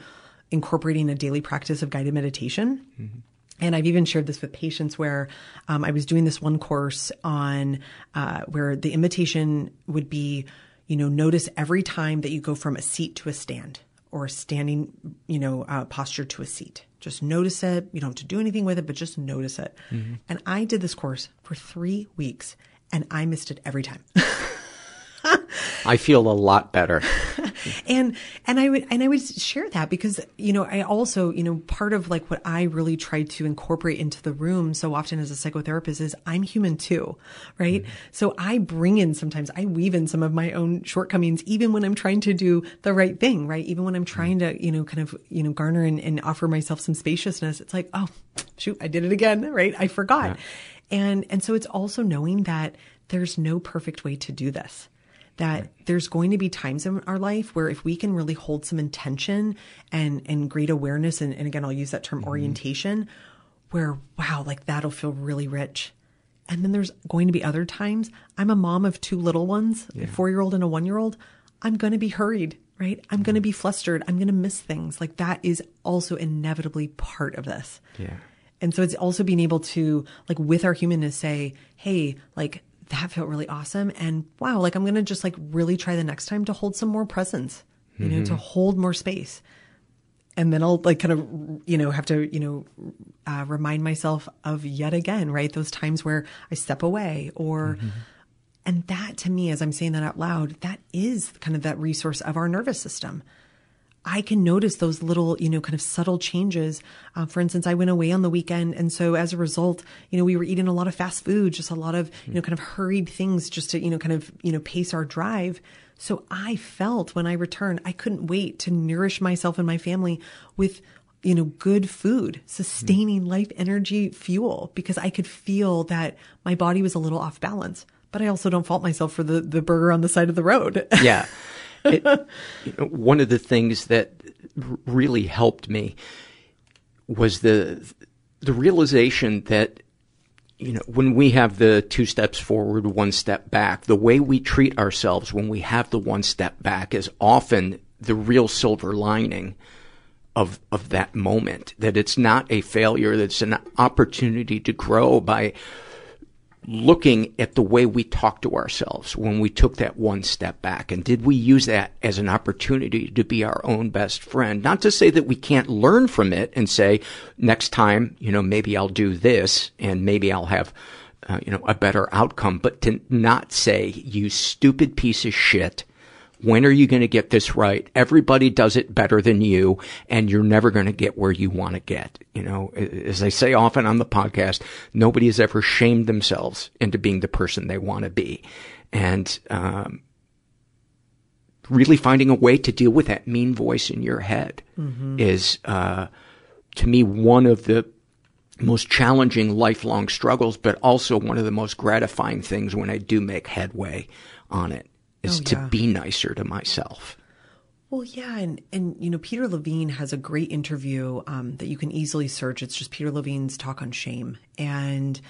incorporating a daily practice of guided meditation. Mm-hmm. And I've even shared this with patients where um, I was doing this one course on uh, where the invitation would be, you know, notice every time that you go from a seat to a stand or a standing, you know, uh, posture to a seat. Just notice it. You don't have to do anything with it, but just notice it. Mm-hmm. And I did this course for three weeks and I missed it every time. I feel a lot better. and and I would and I would share that because, you know, I also, you know, part of like what I really try to incorporate into the room so often as a psychotherapist is I'm human too, right? Mm-hmm. So I bring in sometimes, I weave in some of my own shortcomings, even when I'm trying to do the right thing, right? Even when I'm trying to, you know, kind of, you know, garner and, and offer myself some spaciousness, it's like, oh, shoot, I did it again, right? I forgot. Yeah. And and so it's also knowing that there's no perfect way to do this, that right. there's going to be times in our life where if we can really hold some intention and, and great awareness, and, and again, I'll use that term mm-hmm. orientation, where, wow, like that'll feel really rich. And then there's going to be other times. I'm a mom of two little ones, yeah. a four-year-old and a one-year-old. I'm going to be hurried, right? I'm mm-hmm. going to be flustered. I'm going to miss things. Like that is also inevitably part of this. Yeah. And so it's also being able to, like, with our humanness, say, hey, like, that felt really awesome. And wow, like, I'm going to just, like, really try the next time to hold some more presence, you mm-hmm. know, to hold more space. And then I'll, like, kind of, you know, have to, you know, uh, remind myself of yet again, right? Those times where I step away or, mm-hmm. and that to me, as I'm saying that out loud, that is kind of that resource of our nervous system. I can notice those little, you know, kind of subtle changes. Uh, for instance, I went away on the weekend. And so as a result, you know, we were eating a lot of fast food, just a lot of, you know, kind of hurried things just to, you know, kind of, you know, pace our drive. So I felt when I returned, I couldn't wait to nourish myself and my family with, you know, good food, sustaining mm-hmm. life energy fuel, because I could feel that my body was a little off balance, but I also don't fault myself for the, the burger on the side of the road. Yeah. It, you know, one of the things that r- really helped me was the the realization that, you know, when we have the two steps forward, one step back, the way we treat ourselves when we have the one step back is often the real silver lining of of that moment, that it's not a failure, that it's an opportunity to grow by looking at the way we talk to ourselves when we took that one step back. And did we use that as an opportunity to be our own best friend? Not to say that we can't learn from it and say, next time, you know, maybe I'll do this and maybe I'll have, uh, you know, a better outcome, but to not say, you stupid piece of shit. When are you going to get this right? Everybody does it better than you, and you're never going to get where you want to get. You know, as I say often on the podcast, nobody has ever shamed themselves into being the person they want to be. And um, really finding a way to deal with that mean voice in your head mm-hmm. is, uh, to me, one of the most challenging lifelong struggles, but also one of the most gratifying things when I do make headway on it. Is oh, yeah. to be nicer to myself. Well, yeah. And, and, you know, Peter Levine has a great interview um, that you can easily search. It's just Peter Levine's talk on shame. And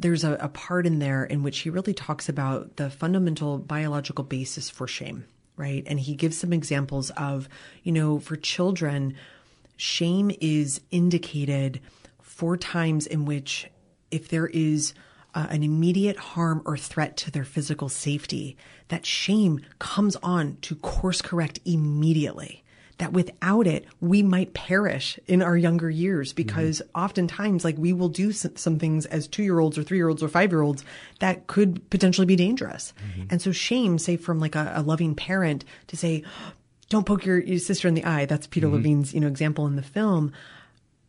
there's a, a part in there in which he really talks about the fundamental biological basis for shame, right? And he gives some examples of, you know, for children, shame is indicated for times in which if there is Uh, an immediate harm or threat to their physical safety, that shame comes on to course correct immediately. That without it, we might perish in our younger years, because mm-hmm. oftentimes, like, we will do some, some things as two-year-olds or three-year-olds or five-year-olds that could potentially be dangerous. Mm-hmm. And so shame, say from like a, a loving parent to say, don't poke your, your sister in the eye. That's Peter mm-hmm. Levine's, you know, example in the film.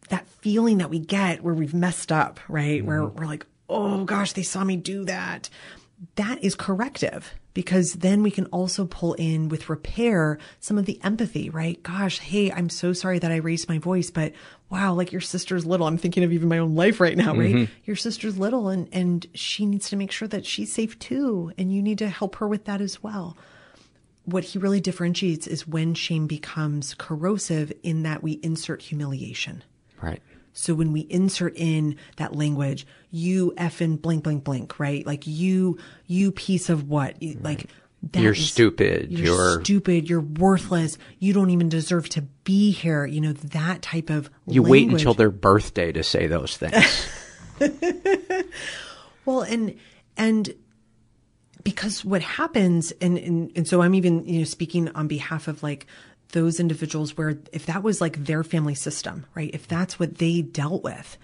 That feeling that we get where we've messed up, right? Mm-hmm. Where we're like, oh gosh, they saw me do that. That is corrective, because then we can also pull in with repair some of the empathy, right? Gosh, hey, I'm so sorry that I raised my voice, but wow, like your sister's little. I'm thinking of even my own life right now, right? Mm-hmm. Your sister's little and, and she needs to make sure that she's safe too. And you need to help her with that as well. What he really differentiates is when shame becomes corrosive, in that we insert humiliation. Right. So when we insert in that language, you effing blank, blank, blank, right? Like you, you piece of what? Right. Like that you're is, stupid. You're, you're stupid. You're worthless. You don't even deserve to be here. You know, that type of you language. Wait until their birthday to say those things. Well, and, and because what happens, and, and, and so I'm even, you know, speaking on behalf of like, those individuals where if that was like their family system, right? If that's what they dealt with,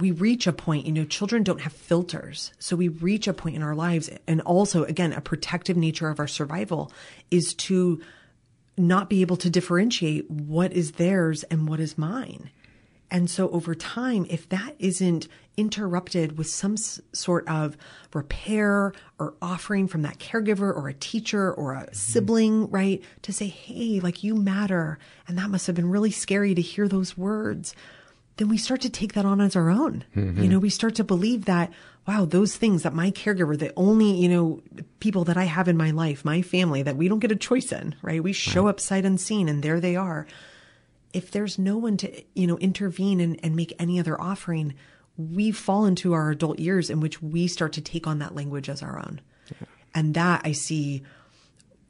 we reach a point, you know, children don't have filters. So we reach a point in our lives. And also, again, a protective nature of our survival is to not be able to differentiate what is theirs and what is mine. And so over time, if that isn't interrupted with some s- sort of repair or offering from that caregiver or a teacher or a mm-hmm. sibling, right, to say, hey, like, you matter. And that must have been really scary to hear those words. Then we start to take that on as our own. Mm-hmm. You know, we start to believe that, wow, those things that my caregiver, the only, you know, people that I have in my life, my family, that we don't get a choice in, right? We show right. up sight unseen, and there they are. If there's no one to, you know, intervene and, and make any other offering, we fall into our adult years in which we start to take on that language as our own. Yeah. And that I see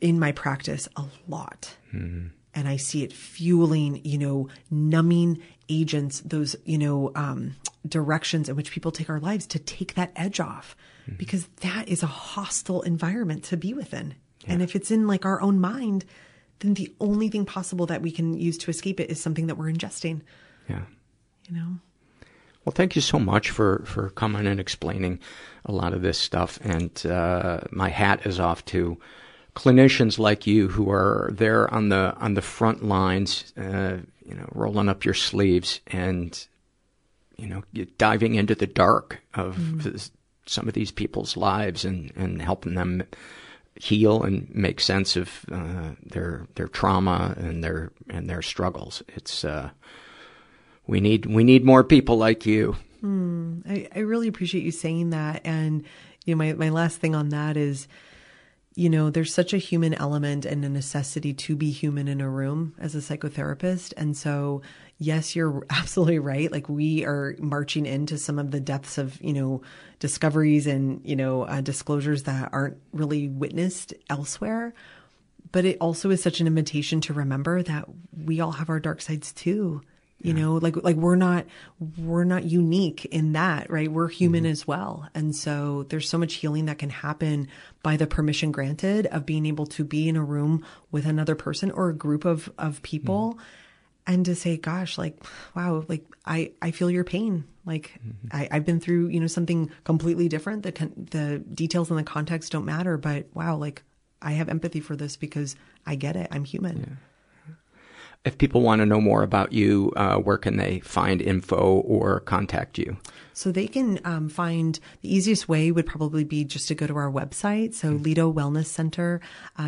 in my practice a lot. Mm-hmm. And I see it fueling, you know, numbing agents, those, you know, um, directions in which people take our lives to take that edge off, mm-hmm. because that is a hostile environment to be within. Yeah. And if it's in like our own mind, then the only thing possible that we can use to escape it is something that we're ingesting. Yeah. You know? Well, thank you so much for, for coming and explaining a lot of this stuff. And uh, my hat is off to clinicians like you who are there on the on the front lines, uh, you know, rolling up your sleeves and, you know, diving into the dark of mm. some of these people's lives and, and helping them heal and make sense of uh, their their trauma and their and their struggles. It's uh, we need we need more people like you. Mm, I, I really appreciate you saying that. And you know, my, my last thing on that is, you know, there's such a human element and a necessity to be human in a room as a psychotherapist. And so, yes, you're absolutely right. Like, we are marching into some of the depths of, you know, discoveries and, you know, uh, disclosures that aren't really witnessed elsewhere. But it also is such an invitation to remember that we all have our dark sides too. You yeah. know, like, like we're not, we're not unique in that, right? We're human mm-hmm. as well. And so there's so much healing that can happen by the permission granted of being able to be in a room with another person or a group of, of people. Mm-hmm. And to say, gosh, like, wow, like, I, I feel your pain. Like, mm-hmm. I, I've been through, you know, something completely different. The the details and the context don't matter, but wow, like, I have empathy for this because I get it. I'm human. Yeah. If people want to know more about you, uh, where can they find info or contact you? So they can um, find, the easiest way would probably be just to go to our website. So mm-hmm. Lido Wellness Center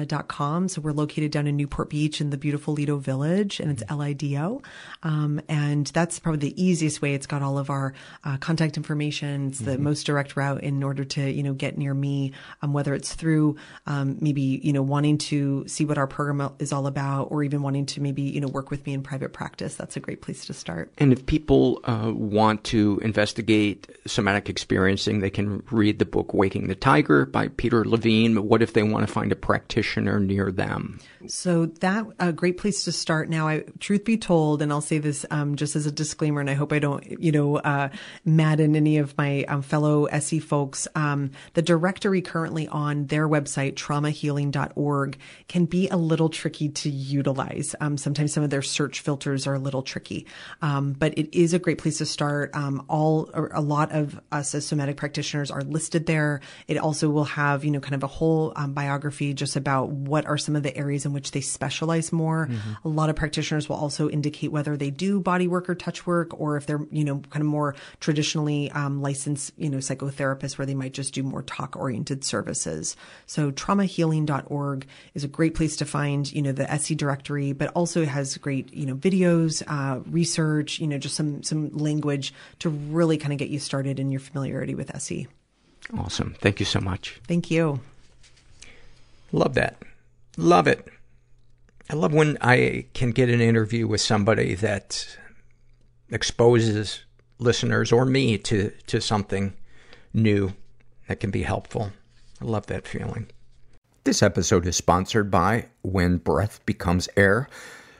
dot com. Uh, so we're located down in Newport Beach in the beautiful Lido Village, and it's mm-hmm. L I D O. Um, and that's probably the easiest way. It's got all of our uh, contact information. It's mm-hmm. the most direct route in order to, you know, get near me, um, whether it's through um, maybe, you know, wanting to see what our program is all about, or even wanting to maybe, you know, work with me in private practice. That's a great place to start. And if people uh, want to investigate somatic experiencing, they can read the book Waking the Tiger by Peter Levine. But what if they want to find a practitioner near them? So that a great place to start. Now, I, truth be told, and I'll say this um, just as a disclaimer, and I hope I don't, you know, uh, madden any of my um, fellow S E folks. Um, the directory currently on their website, trauma healing dot org, can be a little tricky to utilize. Um, sometimes some of their search filters are a little tricky, um, but it is a great place to start. Um, all or a lot of us as somatic practitioners are listed there. It also will have, you know, kind of a whole um, biography just about what are some of the areas in which they specialize more. Mm-hmm. A lot of practitioners will also indicate whether they do body work or touch work, or if they're, you know, kind of more traditionally um, licensed, you know, psychotherapists, where they might just do more talk-oriented services. So trauma healing dot org is a great place to find, you know, the S E directory, but also it has great, you know, videos, uh, research, you know, just some, some language to really kind of get you started in your familiarity with S E. Awesome. Thank you so much. Thank you. Love that. Love it. I love when I can get an interview with somebody that exposes listeners or me to, to something new that can be helpful. I love that feeling. This episode is sponsored by When Breath Becomes Air.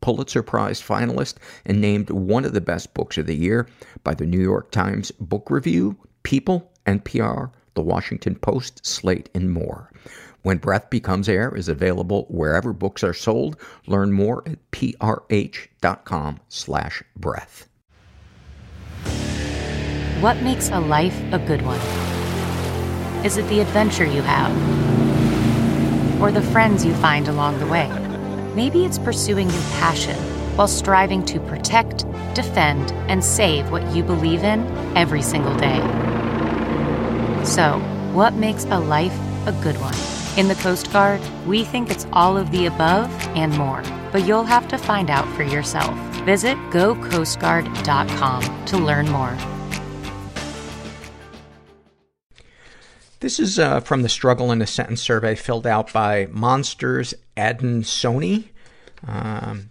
Pulitzer Prize finalist, and named one of the best books of the year by the New York Times Book Review, People, N P R, The Washington Post, Slate, and more. When Breath Becomes Air is available wherever books are sold. Learn more at prh.com slash breath. What makes a life a good one? Is it the adventure you have? Or the friends you find along the way? Maybe it's pursuing your passion while striving to protect, defend, and save what you believe in every single day. So, what makes a life a good one? In the Coast Guard, we think it's all of the above and more, but you'll have to find out for yourself. Visit go coast guard dot com to learn more. This is uh, from the Struggle in a Sentence survey filled out by Monsters Adnan Soni. Um,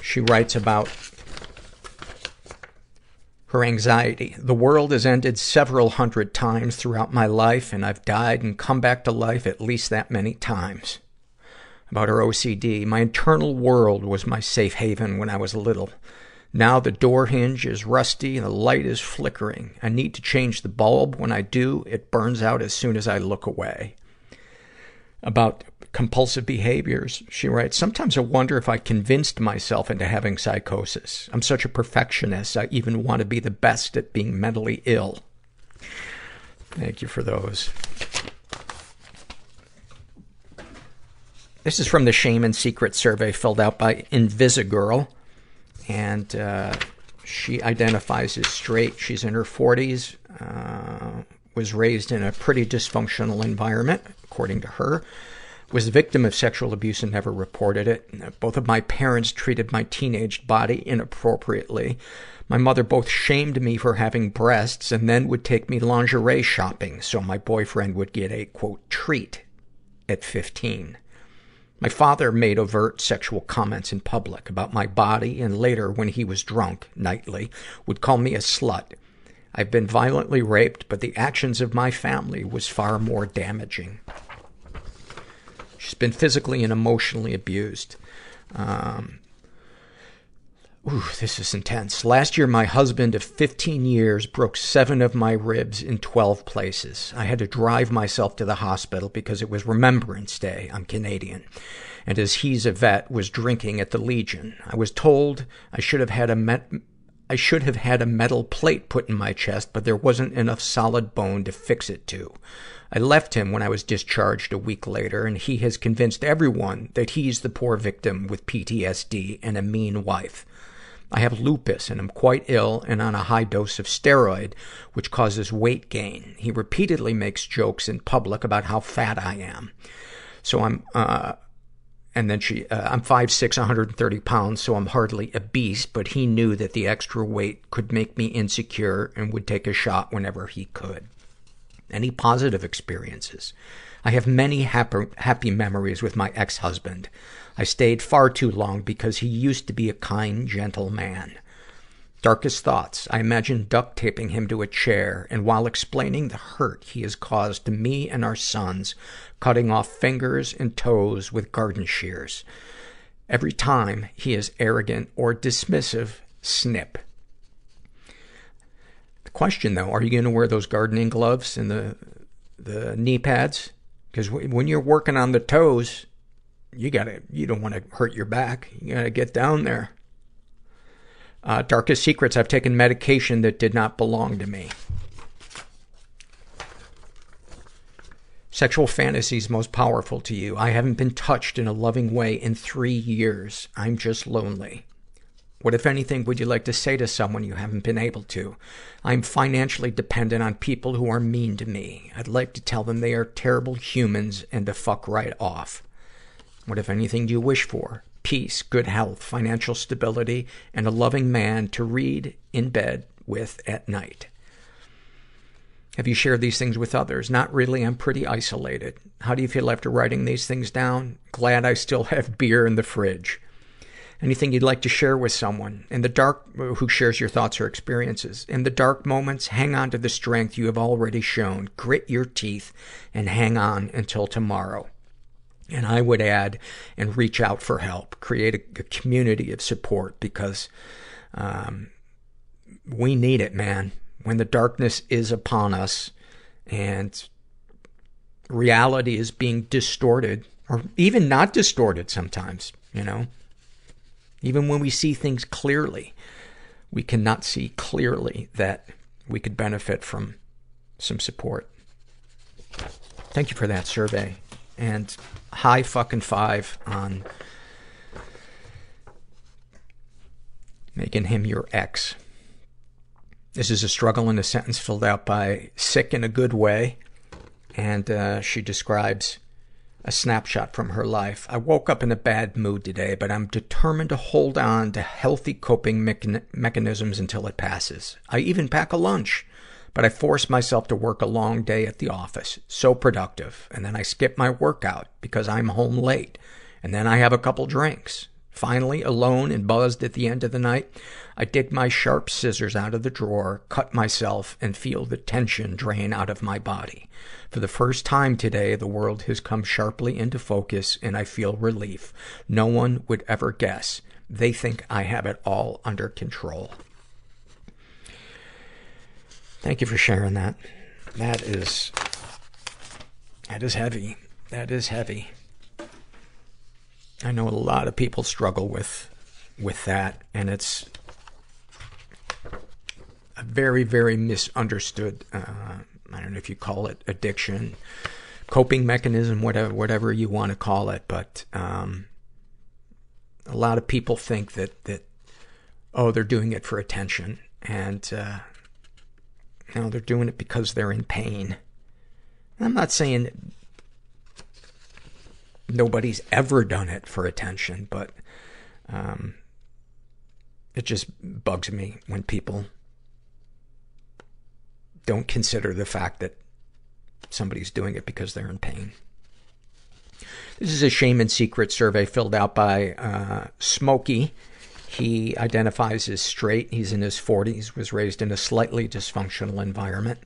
she writes about her anxiety. The world has ended several hundred times throughout my life, and I've died and come back to life at least that many times. About her O C D. My internal world was my safe haven when I was little. Now the door hinge is rusty and the light is flickering. I need to change the bulb. When I do, it burns out as soon as I look away. About compulsive behaviors, she writes, sometimes I wonder if I convinced myself into having psychosis. I'm such a perfectionist. I even want to be the best at being mentally ill. Thank you for those. This is from the Shame and Secret survey filled out by Invisigirl. And uh, she identifies as straight. She's in her forties, uh, was raised in a pretty dysfunctional environment, according to her, was the victim of sexual abuse and never reported it. Both of my parents treated my teenage body inappropriately. My mother both shamed me for having breasts and then would take me lingerie shopping so my boyfriend would get a, quote, treat at fifteen. My father made overt sexual comments in public about my body and later, when he was drunk nightly, would call me a slut. I've been violently raped, but the actions of my family was far more damaging. She's been physically and emotionally abused. Um, ooh, this is intense. Last year, my husband of fifteen years broke seven of my ribs in twelve places. I had to drive myself to the hospital because it was Remembrance Day. I'm Canadian. And as he's a vet, was drinking at the Legion. I was told I should have had a met- I should have had a metal plate put in my chest, but there wasn't enough solid bone to fix it to. I left him when I was discharged a week later, and he has convinced everyone that he's the poor victim with P T S D and a mean wife. I have lupus and am quite ill and on a high dose of steroid, which causes weight gain. He repeatedly makes jokes in public about how fat I am. So I'm, uh, and then she, uh, I'm five six, one hundred thirty pounds, so I'm hardly obese, but he knew that the extra weight could make me insecure and would take a shot whenever he could. Any positive experiences? I have many happy, happy memories with my ex-husband. I stayed far too long because he used to be a kind, gentle man. Darkest thoughts. I imagine duct taping him to a chair, and while explaining the hurt he has caused to me and our sons, cutting off fingers and toes with garden shears. Every time he is arrogant or dismissive, snip. Question though, are you going to wear those gardening gloves and the the knee pads? Because w- when you're working on the toes, you gotta you don't want to hurt your back. You gotta get down there. Uh, darkest secrets. I've taken medication that did not belong to me. Sexual fantasies most powerful to you. I haven't been touched in a loving way in three years. I'm just lonely. What, if anything, would you like to say to someone you haven't been able to? I'm financially dependent on people who are mean to me. I'd like to tell them they are terrible humans and to fuck right off. What, if anything, do you wish for? Peace, good health, financial stability, and a loving man to read in bed with at night. Have you shared these things with others? Not really. I'm pretty isolated. How do you feel after writing these things down? Glad I still have beer in the fridge. Anything you'd like to share with someone in the dark who shares your thoughts or experiences. In the dark moments, hang on to the strength you have already shown. Grit your teeth and hang on until tomorrow. And I would add, and reach out for help. Create a, a community of support because um, we need it, man. When the darkness is upon us and reality is being distorted, or even not distorted sometimes, you know. Even when we see things clearly, we cannot see clearly that we could benefit from some support. Thank you for that survey. And high fucking five on making him your ex. This is a struggle in a sentence filled out by Sick in a Good Way. And uh, she describes a snapshot from her life. I woke up in a bad mood today, but I'm determined to hold on to healthy coping mechan- mechanisms until it passes. I even pack a lunch, but I force myself to work a long day at the office. So productive. And then I skip my workout because I'm home late. And then I have a couple drinks. Finally, alone and buzzed at the end of the night, I dig my sharp scissors out of the drawer, cut myself, and feel the tension drain out of my body. For the first time today, the world has come sharply into focus, and I feel relief. No one would ever guess. They think I have it all under control. Thank you for sharing that. That is, that is heavy. That is heavy. I know a lot of people struggle with, with that, and it's a very, very misunderstood, uh, I don't know if you call it addiction, coping mechanism, whatever, whatever you want to call it, but, um, a lot of people think that, that, oh, they're doing it for attention, and, uh, no, they're doing it because they're in pain. And I'm not saying nobody's ever done it for attention, but um, it just bugs me when people don't consider the fact that somebody's doing it because they're in pain. This is a shame and secret survey filled out by uh, Smokey. He identifies as straight. He's in his forties, was raised in a slightly dysfunctional environment,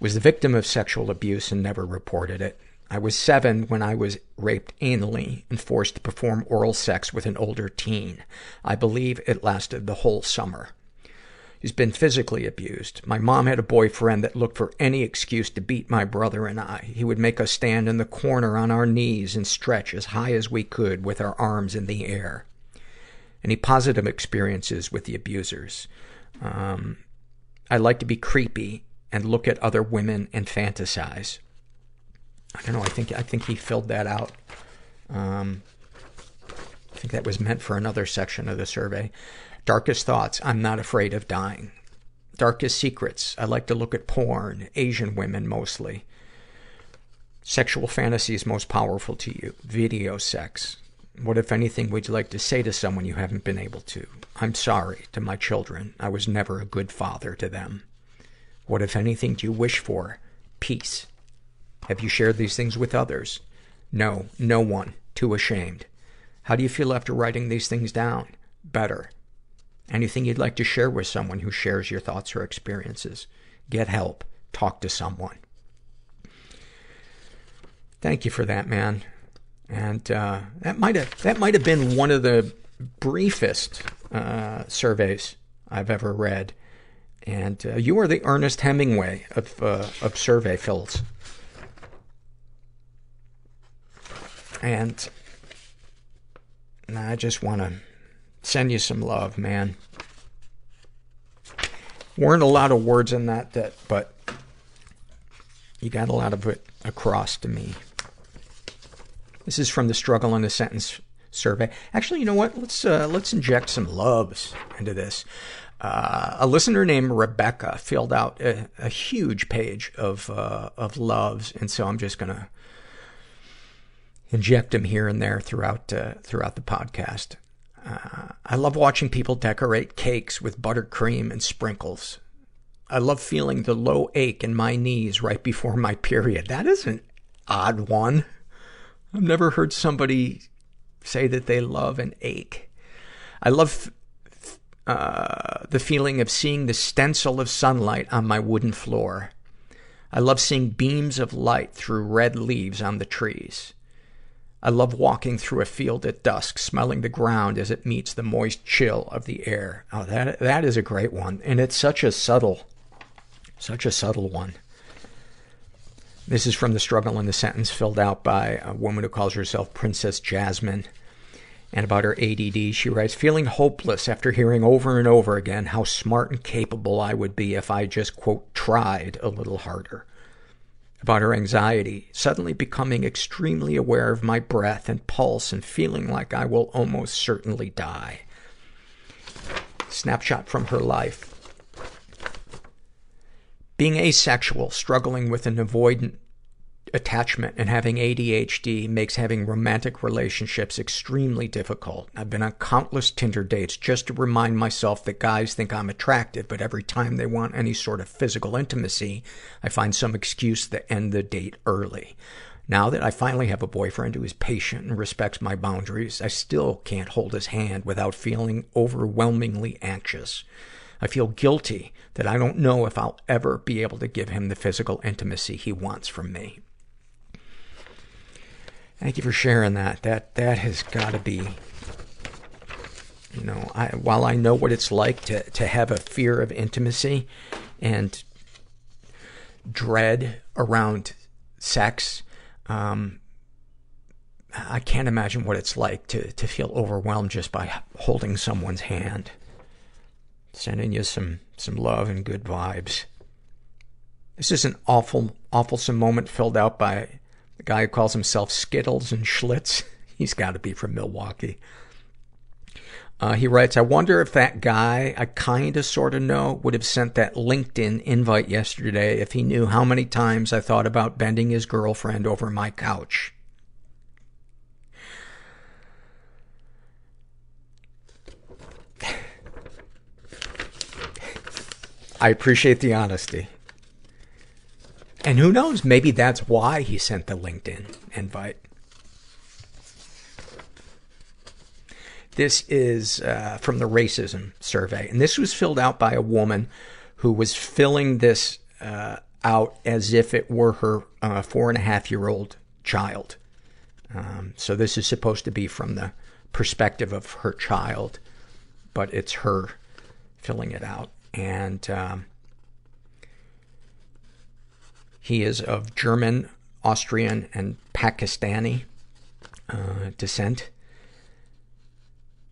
was the victim of sexual abuse and never reported it. I was seven when I was raped anally and forced to perform oral sex with an older teen. I believe it lasted the whole summer. He's been physically abused. My mom had a boyfriend that looked for any excuse to beat my brother and I. He would make us stand in the corner on our knees and stretch as high as we could with our arms in the air. Any positive experiences with the abusers? Um, I like to be creepy and look at other women and fantasize. I don't know. I think I think he filled that out. Um, I think that was meant for another section of the survey. Darkest thoughts. I'm not afraid of dying. Darkest secrets. I like to look at porn. Asian women mostly. Sexual fantasies most powerful to you. Video sex. What, if anything, would you like to say to someone you haven't been able to? I'm sorry to my children. I was never a good father to them. What, if anything, do you wish for? Peace. Have you shared these things with others? No, no one. Too ashamed. How do you feel after writing these things down? Better. Anything you'd like to share with someone who shares your thoughts or experiences? Get help. Talk to someone. Thank you for that, man. And uh, that might have that might have been one of the briefest uh, surveys I've ever read. And uh, you are the Ernest Hemingway of uh, of survey fills. And I just want to send you some love, man. Weren't a lot of words in that, that, but you got a lot of it across to me. This is from the Struggle in a Sentence survey. Actually, you know what? Let's, uh, let's inject some loves into this. Uh, a listener named Rebecca filled out a, a huge page of, uh, of loves. And so I'm just going to inject them here and there throughout, uh, throughout the podcast. Uh, I love watching people decorate cakes with buttercream and sprinkles. I love feeling the low ache in my knees right before my period. That is an odd one. I've never heard somebody say that they love an ache. I love Uh, the feeling of seeing the stencil of sunlight on my wooden floor. I love seeing beams of light through red leaves on the trees. I love walking through a field at dusk, smelling the ground as it meets the moist chill of the air. Oh, that that is a great one. And it's such a subtle, such a subtle one. This is from The Struggle in the Sentence, filled out by a woman who calls herself Princess Jasmine. And about her A D D, she writes, feeling hopeless after hearing over and over again how smart and capable I would be if I just, quote, tried a little harder. About her anxiety, suddenly becoming extremely aware of my breath and pulse and feeling like I will almost certainly die. Snapshot from her life. Being asexual, struggling with an avoidant attachment, and having A D H D makes having romantic relationships extremely difficult. I've been on countless Tinder dates just to remind myself that guys think I'm attractive, but every time they want any sort of physical intimacy, I find some excuse to end the date early. Now that I finally have a boyfriend who is patient and respects my boundaries, I still can't hold his hand without feeling overwhelmingly anxious. I feel guilty that I don't know if I'll ever be able to give him the physical intimacy he wants from me. Thank you for sharing that. That that has got to be, you know, I, while I know what it's like to, to have a fear of intimacy and dread around sex, um, I can't imagine what it's like to, to feel overwhelmed just by holding someone's hand. Sending you some, some love and good vibes. This is an awful, awfulsome moment filled out by the guy who calls himself Skittles and Schlitz. He's got to be from Milwaukee. Uh, he writes, I wonder if that guy I kind of sort of know would have sent that LinkedIn invite yesterday if he knew how many times I thought about bending his girlfriend over my couch. I appreciate the honesty. And who knows, maybe that's why he sent the LinkedIn invite. This is uh, from the racism survey. And this was filled out by a woman who was filling this uh, out as if it were her uh, four and a half year old child. Um, so this is supposed to be from the perspective of her child, but it's her filling it out. And um, he is of German, Austrian, and Pakistani uh, descent.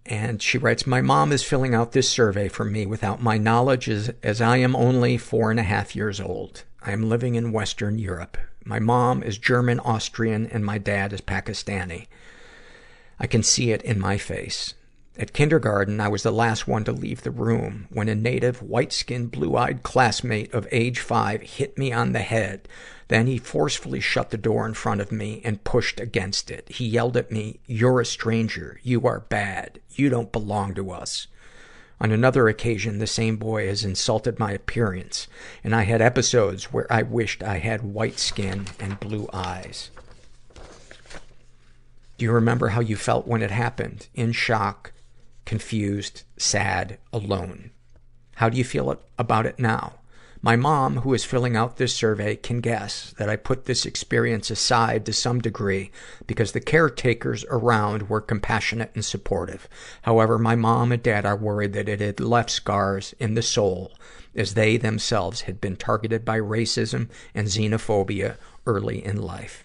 And she writes, my mom is filling out this survey for me without my knowledge as, as I am only four and a half years old. I am living in Western Europe. My mom is German, Austrian, and my dad is Pakistani. I can see it in my face. At kindergarten, I was the last one to leave the room when a native, white-skinned, blue-eyed classmate of age five hit me on the head. Then he forcefully shut the door in front of me and pushed against it. He yelled at me, "You're a stranger. You are bad. You don't belong to us." On another occasion, the same boy has insulted my appearance, and I had episodes where I wished I had white skin and blue eyes. Do you remember how you felt when it happened? In shock, confused, sad, alone. How do you feel it, about it now? My mom, who is filling out this survey, can guess that I put this experience aside to some degree because the caretakers around were compassionate and supportive. However, my mom and dad are worried that it had left scars in the soul as they themselves had been targeted by racism and xenophobia early in life.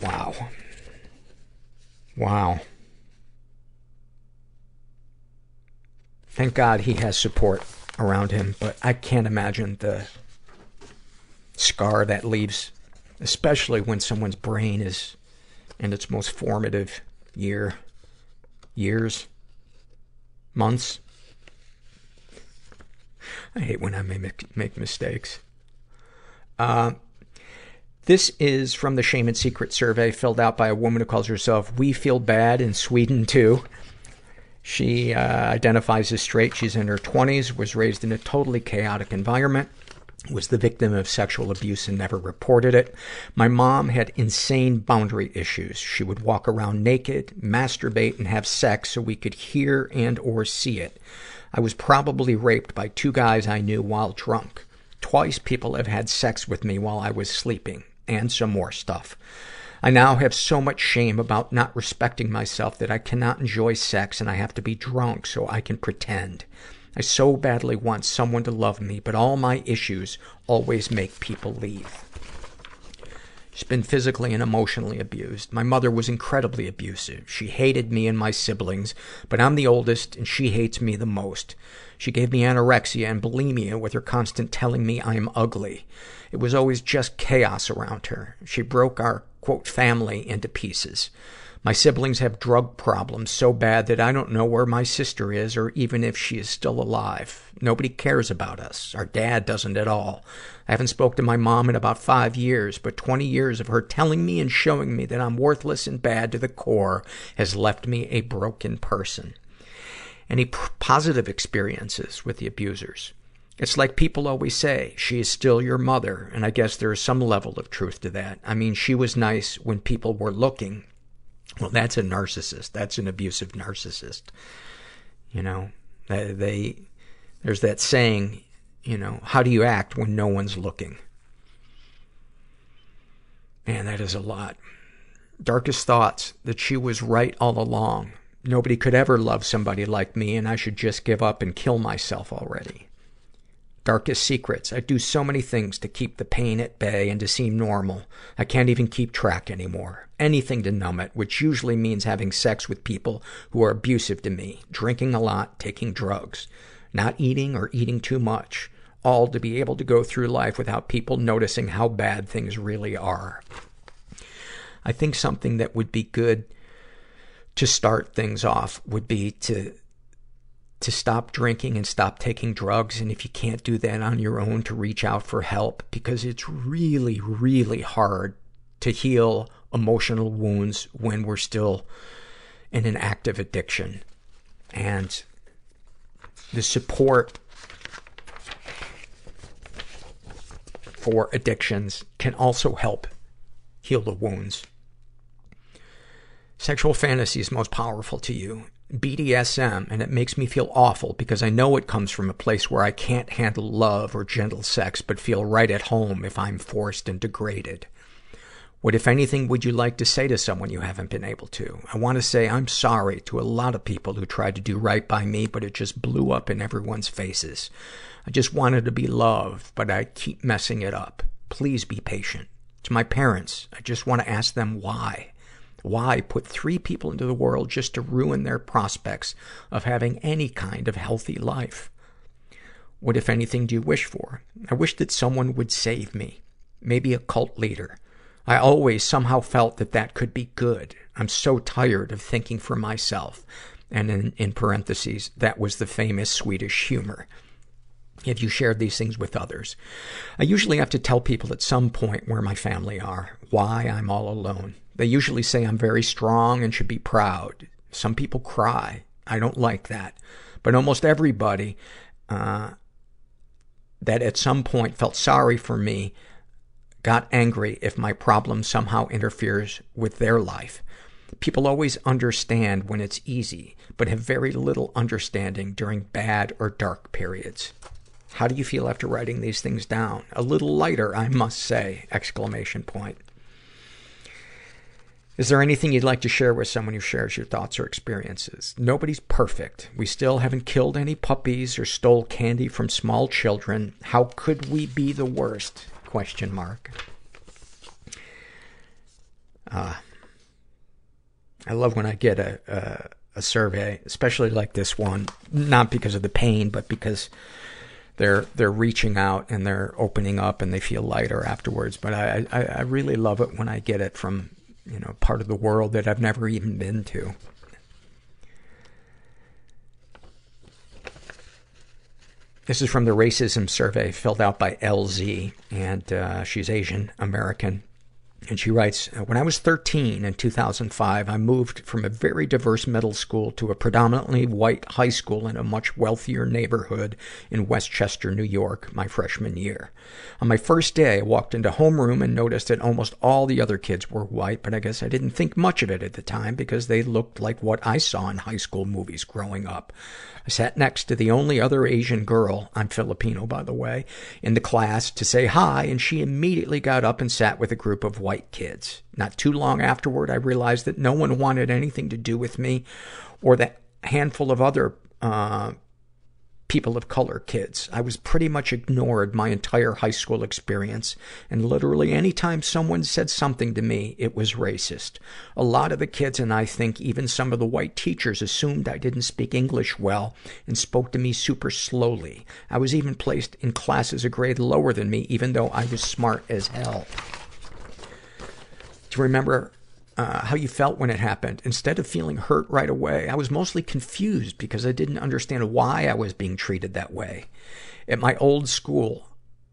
Wow. Wow. Thank God he has support around him, but I can't imagine the scar that leaves especially when someone's brain is in its most formative year, years, months. I hate when I make, make mistakes. Uh, this is from the Shame and Secret survey filled out by a woman who calls herself We Feel Bad in Sweden Too. She uh, identifies as straight. She's in her twenties, was raised in a totally chaotic environment, was the victim of sexual abuse and never reported it. My mom had insane boundary issues. She would walk around naked, masturbate, and have sex so we could hear and or see it. I was probably raped by two guys I knew while drunk. Twice people have had sex with me while I was sleeping, and some more stuff. I now have so much shame about not respecting myself that I cannot enjoy sex and I have to be drunk so I can pretend. I so badly want someone to love me, but all my issues always make people leave. She's been physically and emotionally abused. My mother was incredibly abusive. She hated me and my siblings, but I'm the oldest and she hates me the most. She gave me anorexia and bulimia with her constant telling me I am ugly. It was always just chaos around her. She broke our quote, family into pieces. My siblings have drug problems so bad that I don't know where my sister is or even if she is still alive. Nobody cares about us. Our dad doesn't at all. I haven't spoken to my mom in about five years, but twenty years of her telling me and showing me that I'm worthless and bad to the core has left me a broken person. Any p- positive experiences with the abusers? It's like people always say, she is still your mother, and I guess there is some level of truth to that. I mean, she was nice when people were looking. Well, that's a narcissist. That's an abusive narcissist. You know, they, there's that saying, you know, how do you act when no one's looking? Man, that is a lot. Darkest thoughts, that she was right all along. Nobody could ever love somebody like me, and I should just give up and kill myself already. Darkest secrets. I do so many things to keep the pain at bay and to seem normal. I can't even keep track anymore. Anything to numb it, which usually means having sex with people who are abusive to me, drinking a lot, taking drugs, not eating or eating too much, all to be able to go through life without people noticing how bad things really are. I think something that would be good to start things off would be to to stop drinking and stop taking drugs. And if you can't do that on your own, to reach out for help, because it's really, really hard to heal emotional wounds when we're still in an active addiction. And the support for addictions can also help heal the wounds. Sexual fantasy is most powerful to you. B D S M, and it makes me feel awful because I know it comes from a place where I can't handle love or gentle sex, but feel right at home if I'm forced and degraded. What, if anything, would you like to say to someone you haven't been able to? I want to say I'm sorry to a lot of people who tried to do right by me, but it just blew up in everyone's faces. I just wanted to be loved, but I keep messing it up. Please be patient. To my parents, I just want to ask them why. Why put three people into the world just to ruin their prospects of having any kind of healthy life? What, if anything, do you wish for? I wish that someone would save me. Maybe a cult leader. I always somehow felt that that could be good. I'm so tired of thinking for myself. And in, in parentheses, that was the famous Swedish humor. Have you shared these things with others? I usually have to tell people at some point where my family are, why I'm all alone. They usually say I'm very strong and should be proud. Some people cry. I don't like that. But almost everybody uh, that at some point felt sorry for me got angry if my problem somehow interferes with their life. People always understand when it's easy, but have very little understanding during bad or dark periods. How do you feel after writing these things down? A little lighter, I must say, exclamation point. Is there anything you'd like to share with someone who shares your thoughts or experiences? Nobody's perfect. We still haven't killed any puppies or stole candy from small children. How could we be the worst? Question mark. Uh, I love when I get a, a, a survey, especially like this one, not because of the pain, but because they're, they're reaching out and they're opening up and they feel lighter afterwards. But I, I, I really love it when I get it from, you know, part of the world that I've never even been to. This is from the racism survey filled out by L Z, and uh, she's Asian American. And she writes, when I was thirteen in two thousand five, I moved from a very diverse middle school to a predominantly white high school in a much wealthier neighborhood in Westchester, New York, my freshman year. On my first day, I walked into homeroom and noticed that almost all the other kids were white, but I guess I didn't think much of it at the time because they looked like what I saw in high school movies growing up. I sat next to the only other Asian girl, I'm Filipino by the way, in the class to say hi, and she immediately got up and sat with a group of white kids. Not too long afterward, I realized that no one wanted anything to do with me or that handful of other uh, people of color kids. I was pretty much ignored my entire high school experience, and literally any time someone said something to me, it was racist. A lot of the kids, and I think even some of the white teachers, assumed I didn't speak English well and spoke to me super slowly. I was even placed in classes a grade lower than me, even though I was smart as hell. Do you remember Uh, how you felt when it happened? Instead of feeling hurt right away, I was mostly confused because I didn't understand why I was being treated that way. At my old school,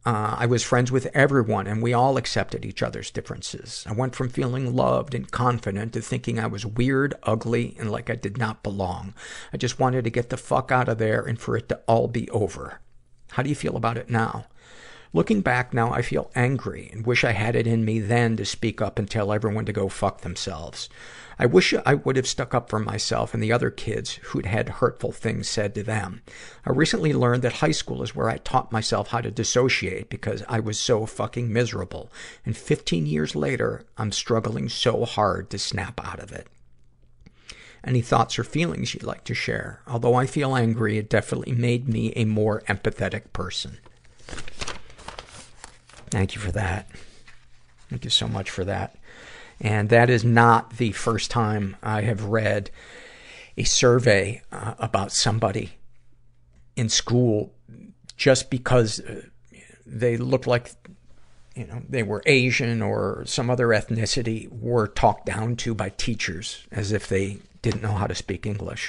uh, I was friends with everyone and we all accepted each other's differences. I went from feeling loved and confident to thinking I was weird, ugly, and like I did not belong. I just wanted to get the fuck out of there and for it to all be over. How do you feel about it now? Looking back now, I feel angry and wish I had it in me then to speak up and tell everyone to go fuck themselves. I wish I would have stuck up for myself and the other kids who'd had hurtful things said to them. I recently learned that high school is where I taught myself how to dissociate because I was so fucking miserable. And fifteen years later, I'm struggling so hard to snap out of it. Any thoughts or feelings you'd like to share? Although I feel angry, it definitely made me a more empathetic person. Thank you for that. Thank you so much for that. And that is not the first time I have read a survey uh, about somebody in school just because they looked like, you know, they were Asian or some other ethnicity, were talked down to by teachers as if they didn't know how to speak English.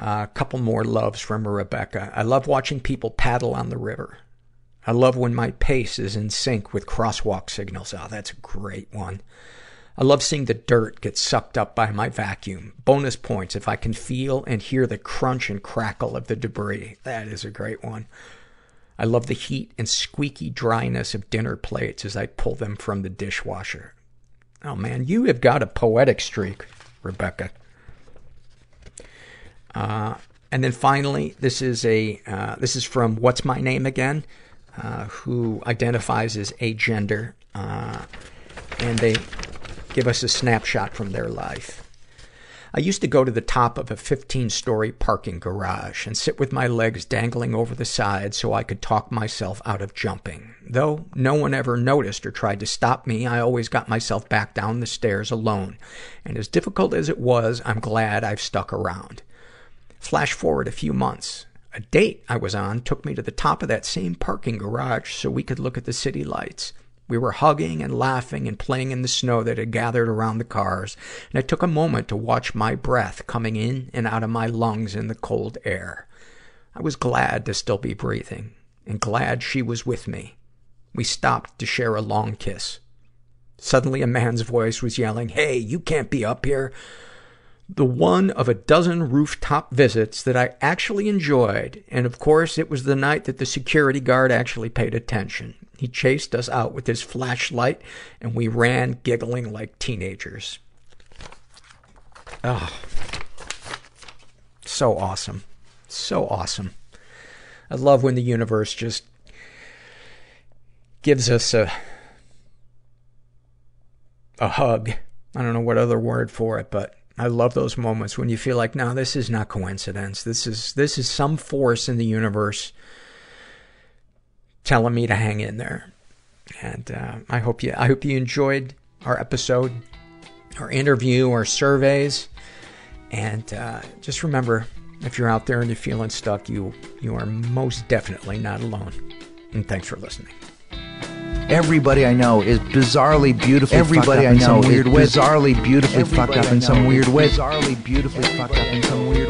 Uh, a couple more loves from Rebecca. I love watching people paddle on the river. I love when my pace is in sync with crosswalk signals. Oh, that's a great one. I love seeing the dirt get sucked up by my vacuum. Bonus points if I can feel and hear the crunch and crackle of the debris. That is a great one. I love the heat and squeaky dryness of dinner plates as I pull them from the dishwasher. Oh man, you have got a poetic streak, Rebecca. Uh, and then finally, this is a uh, this is from What's My Name Again? Uh, who identifies as agender, uh, and they give us a snapshot from their life. I used to go to the top of a fifteen-story parking garage and sit with my legs dangling over the side so I could talk myself out of jumping. Though no one ever noticed or tried to stop me, I always got myself back down the stairs alone. And as difficult as it was, I'm glad I've stuck around. Flash forward a few months. A date I was on took me to the top of that same parking garage so we could look at the city lights. We were hugging and laughing and playing in the snow that had gathered around the cars, and I took a moment to watch my breath coming in and out of my lungs in the cold air. I was glad to still be breathing, and glad she was with me. We stopped to share a long kiss. Suddenly a man's voice was yelling, "Hey, you can't be up here!" The one of a dozen rooftop visits that I actually enjoyed, and of course it was the night that the security guard actually paid attention. He chased us out with his flashlight, and we ran giggling like teenagers. Oh, so awesome. So awesome. I love when the universe just gives us a, a hug. I don't know what other word for it, but I love those moments when you feel like, no, this is not coincidence. This is this is some force in the universe telling me to hang in there. And uh, I hope you I hope you enjoyed our episode, our interview, our surveys, and uh, just remember, If you're out there and you're feeling stuck, you, you are most definitely not alone. And thanks for listening. Everybody I know is bizarrely beautifully Everybody fucked up I in know some weird way. Bizarrely beautifully Everybody fucked up I in some weird way. Bizarrely beautifully Everybody fucked up in some weird way.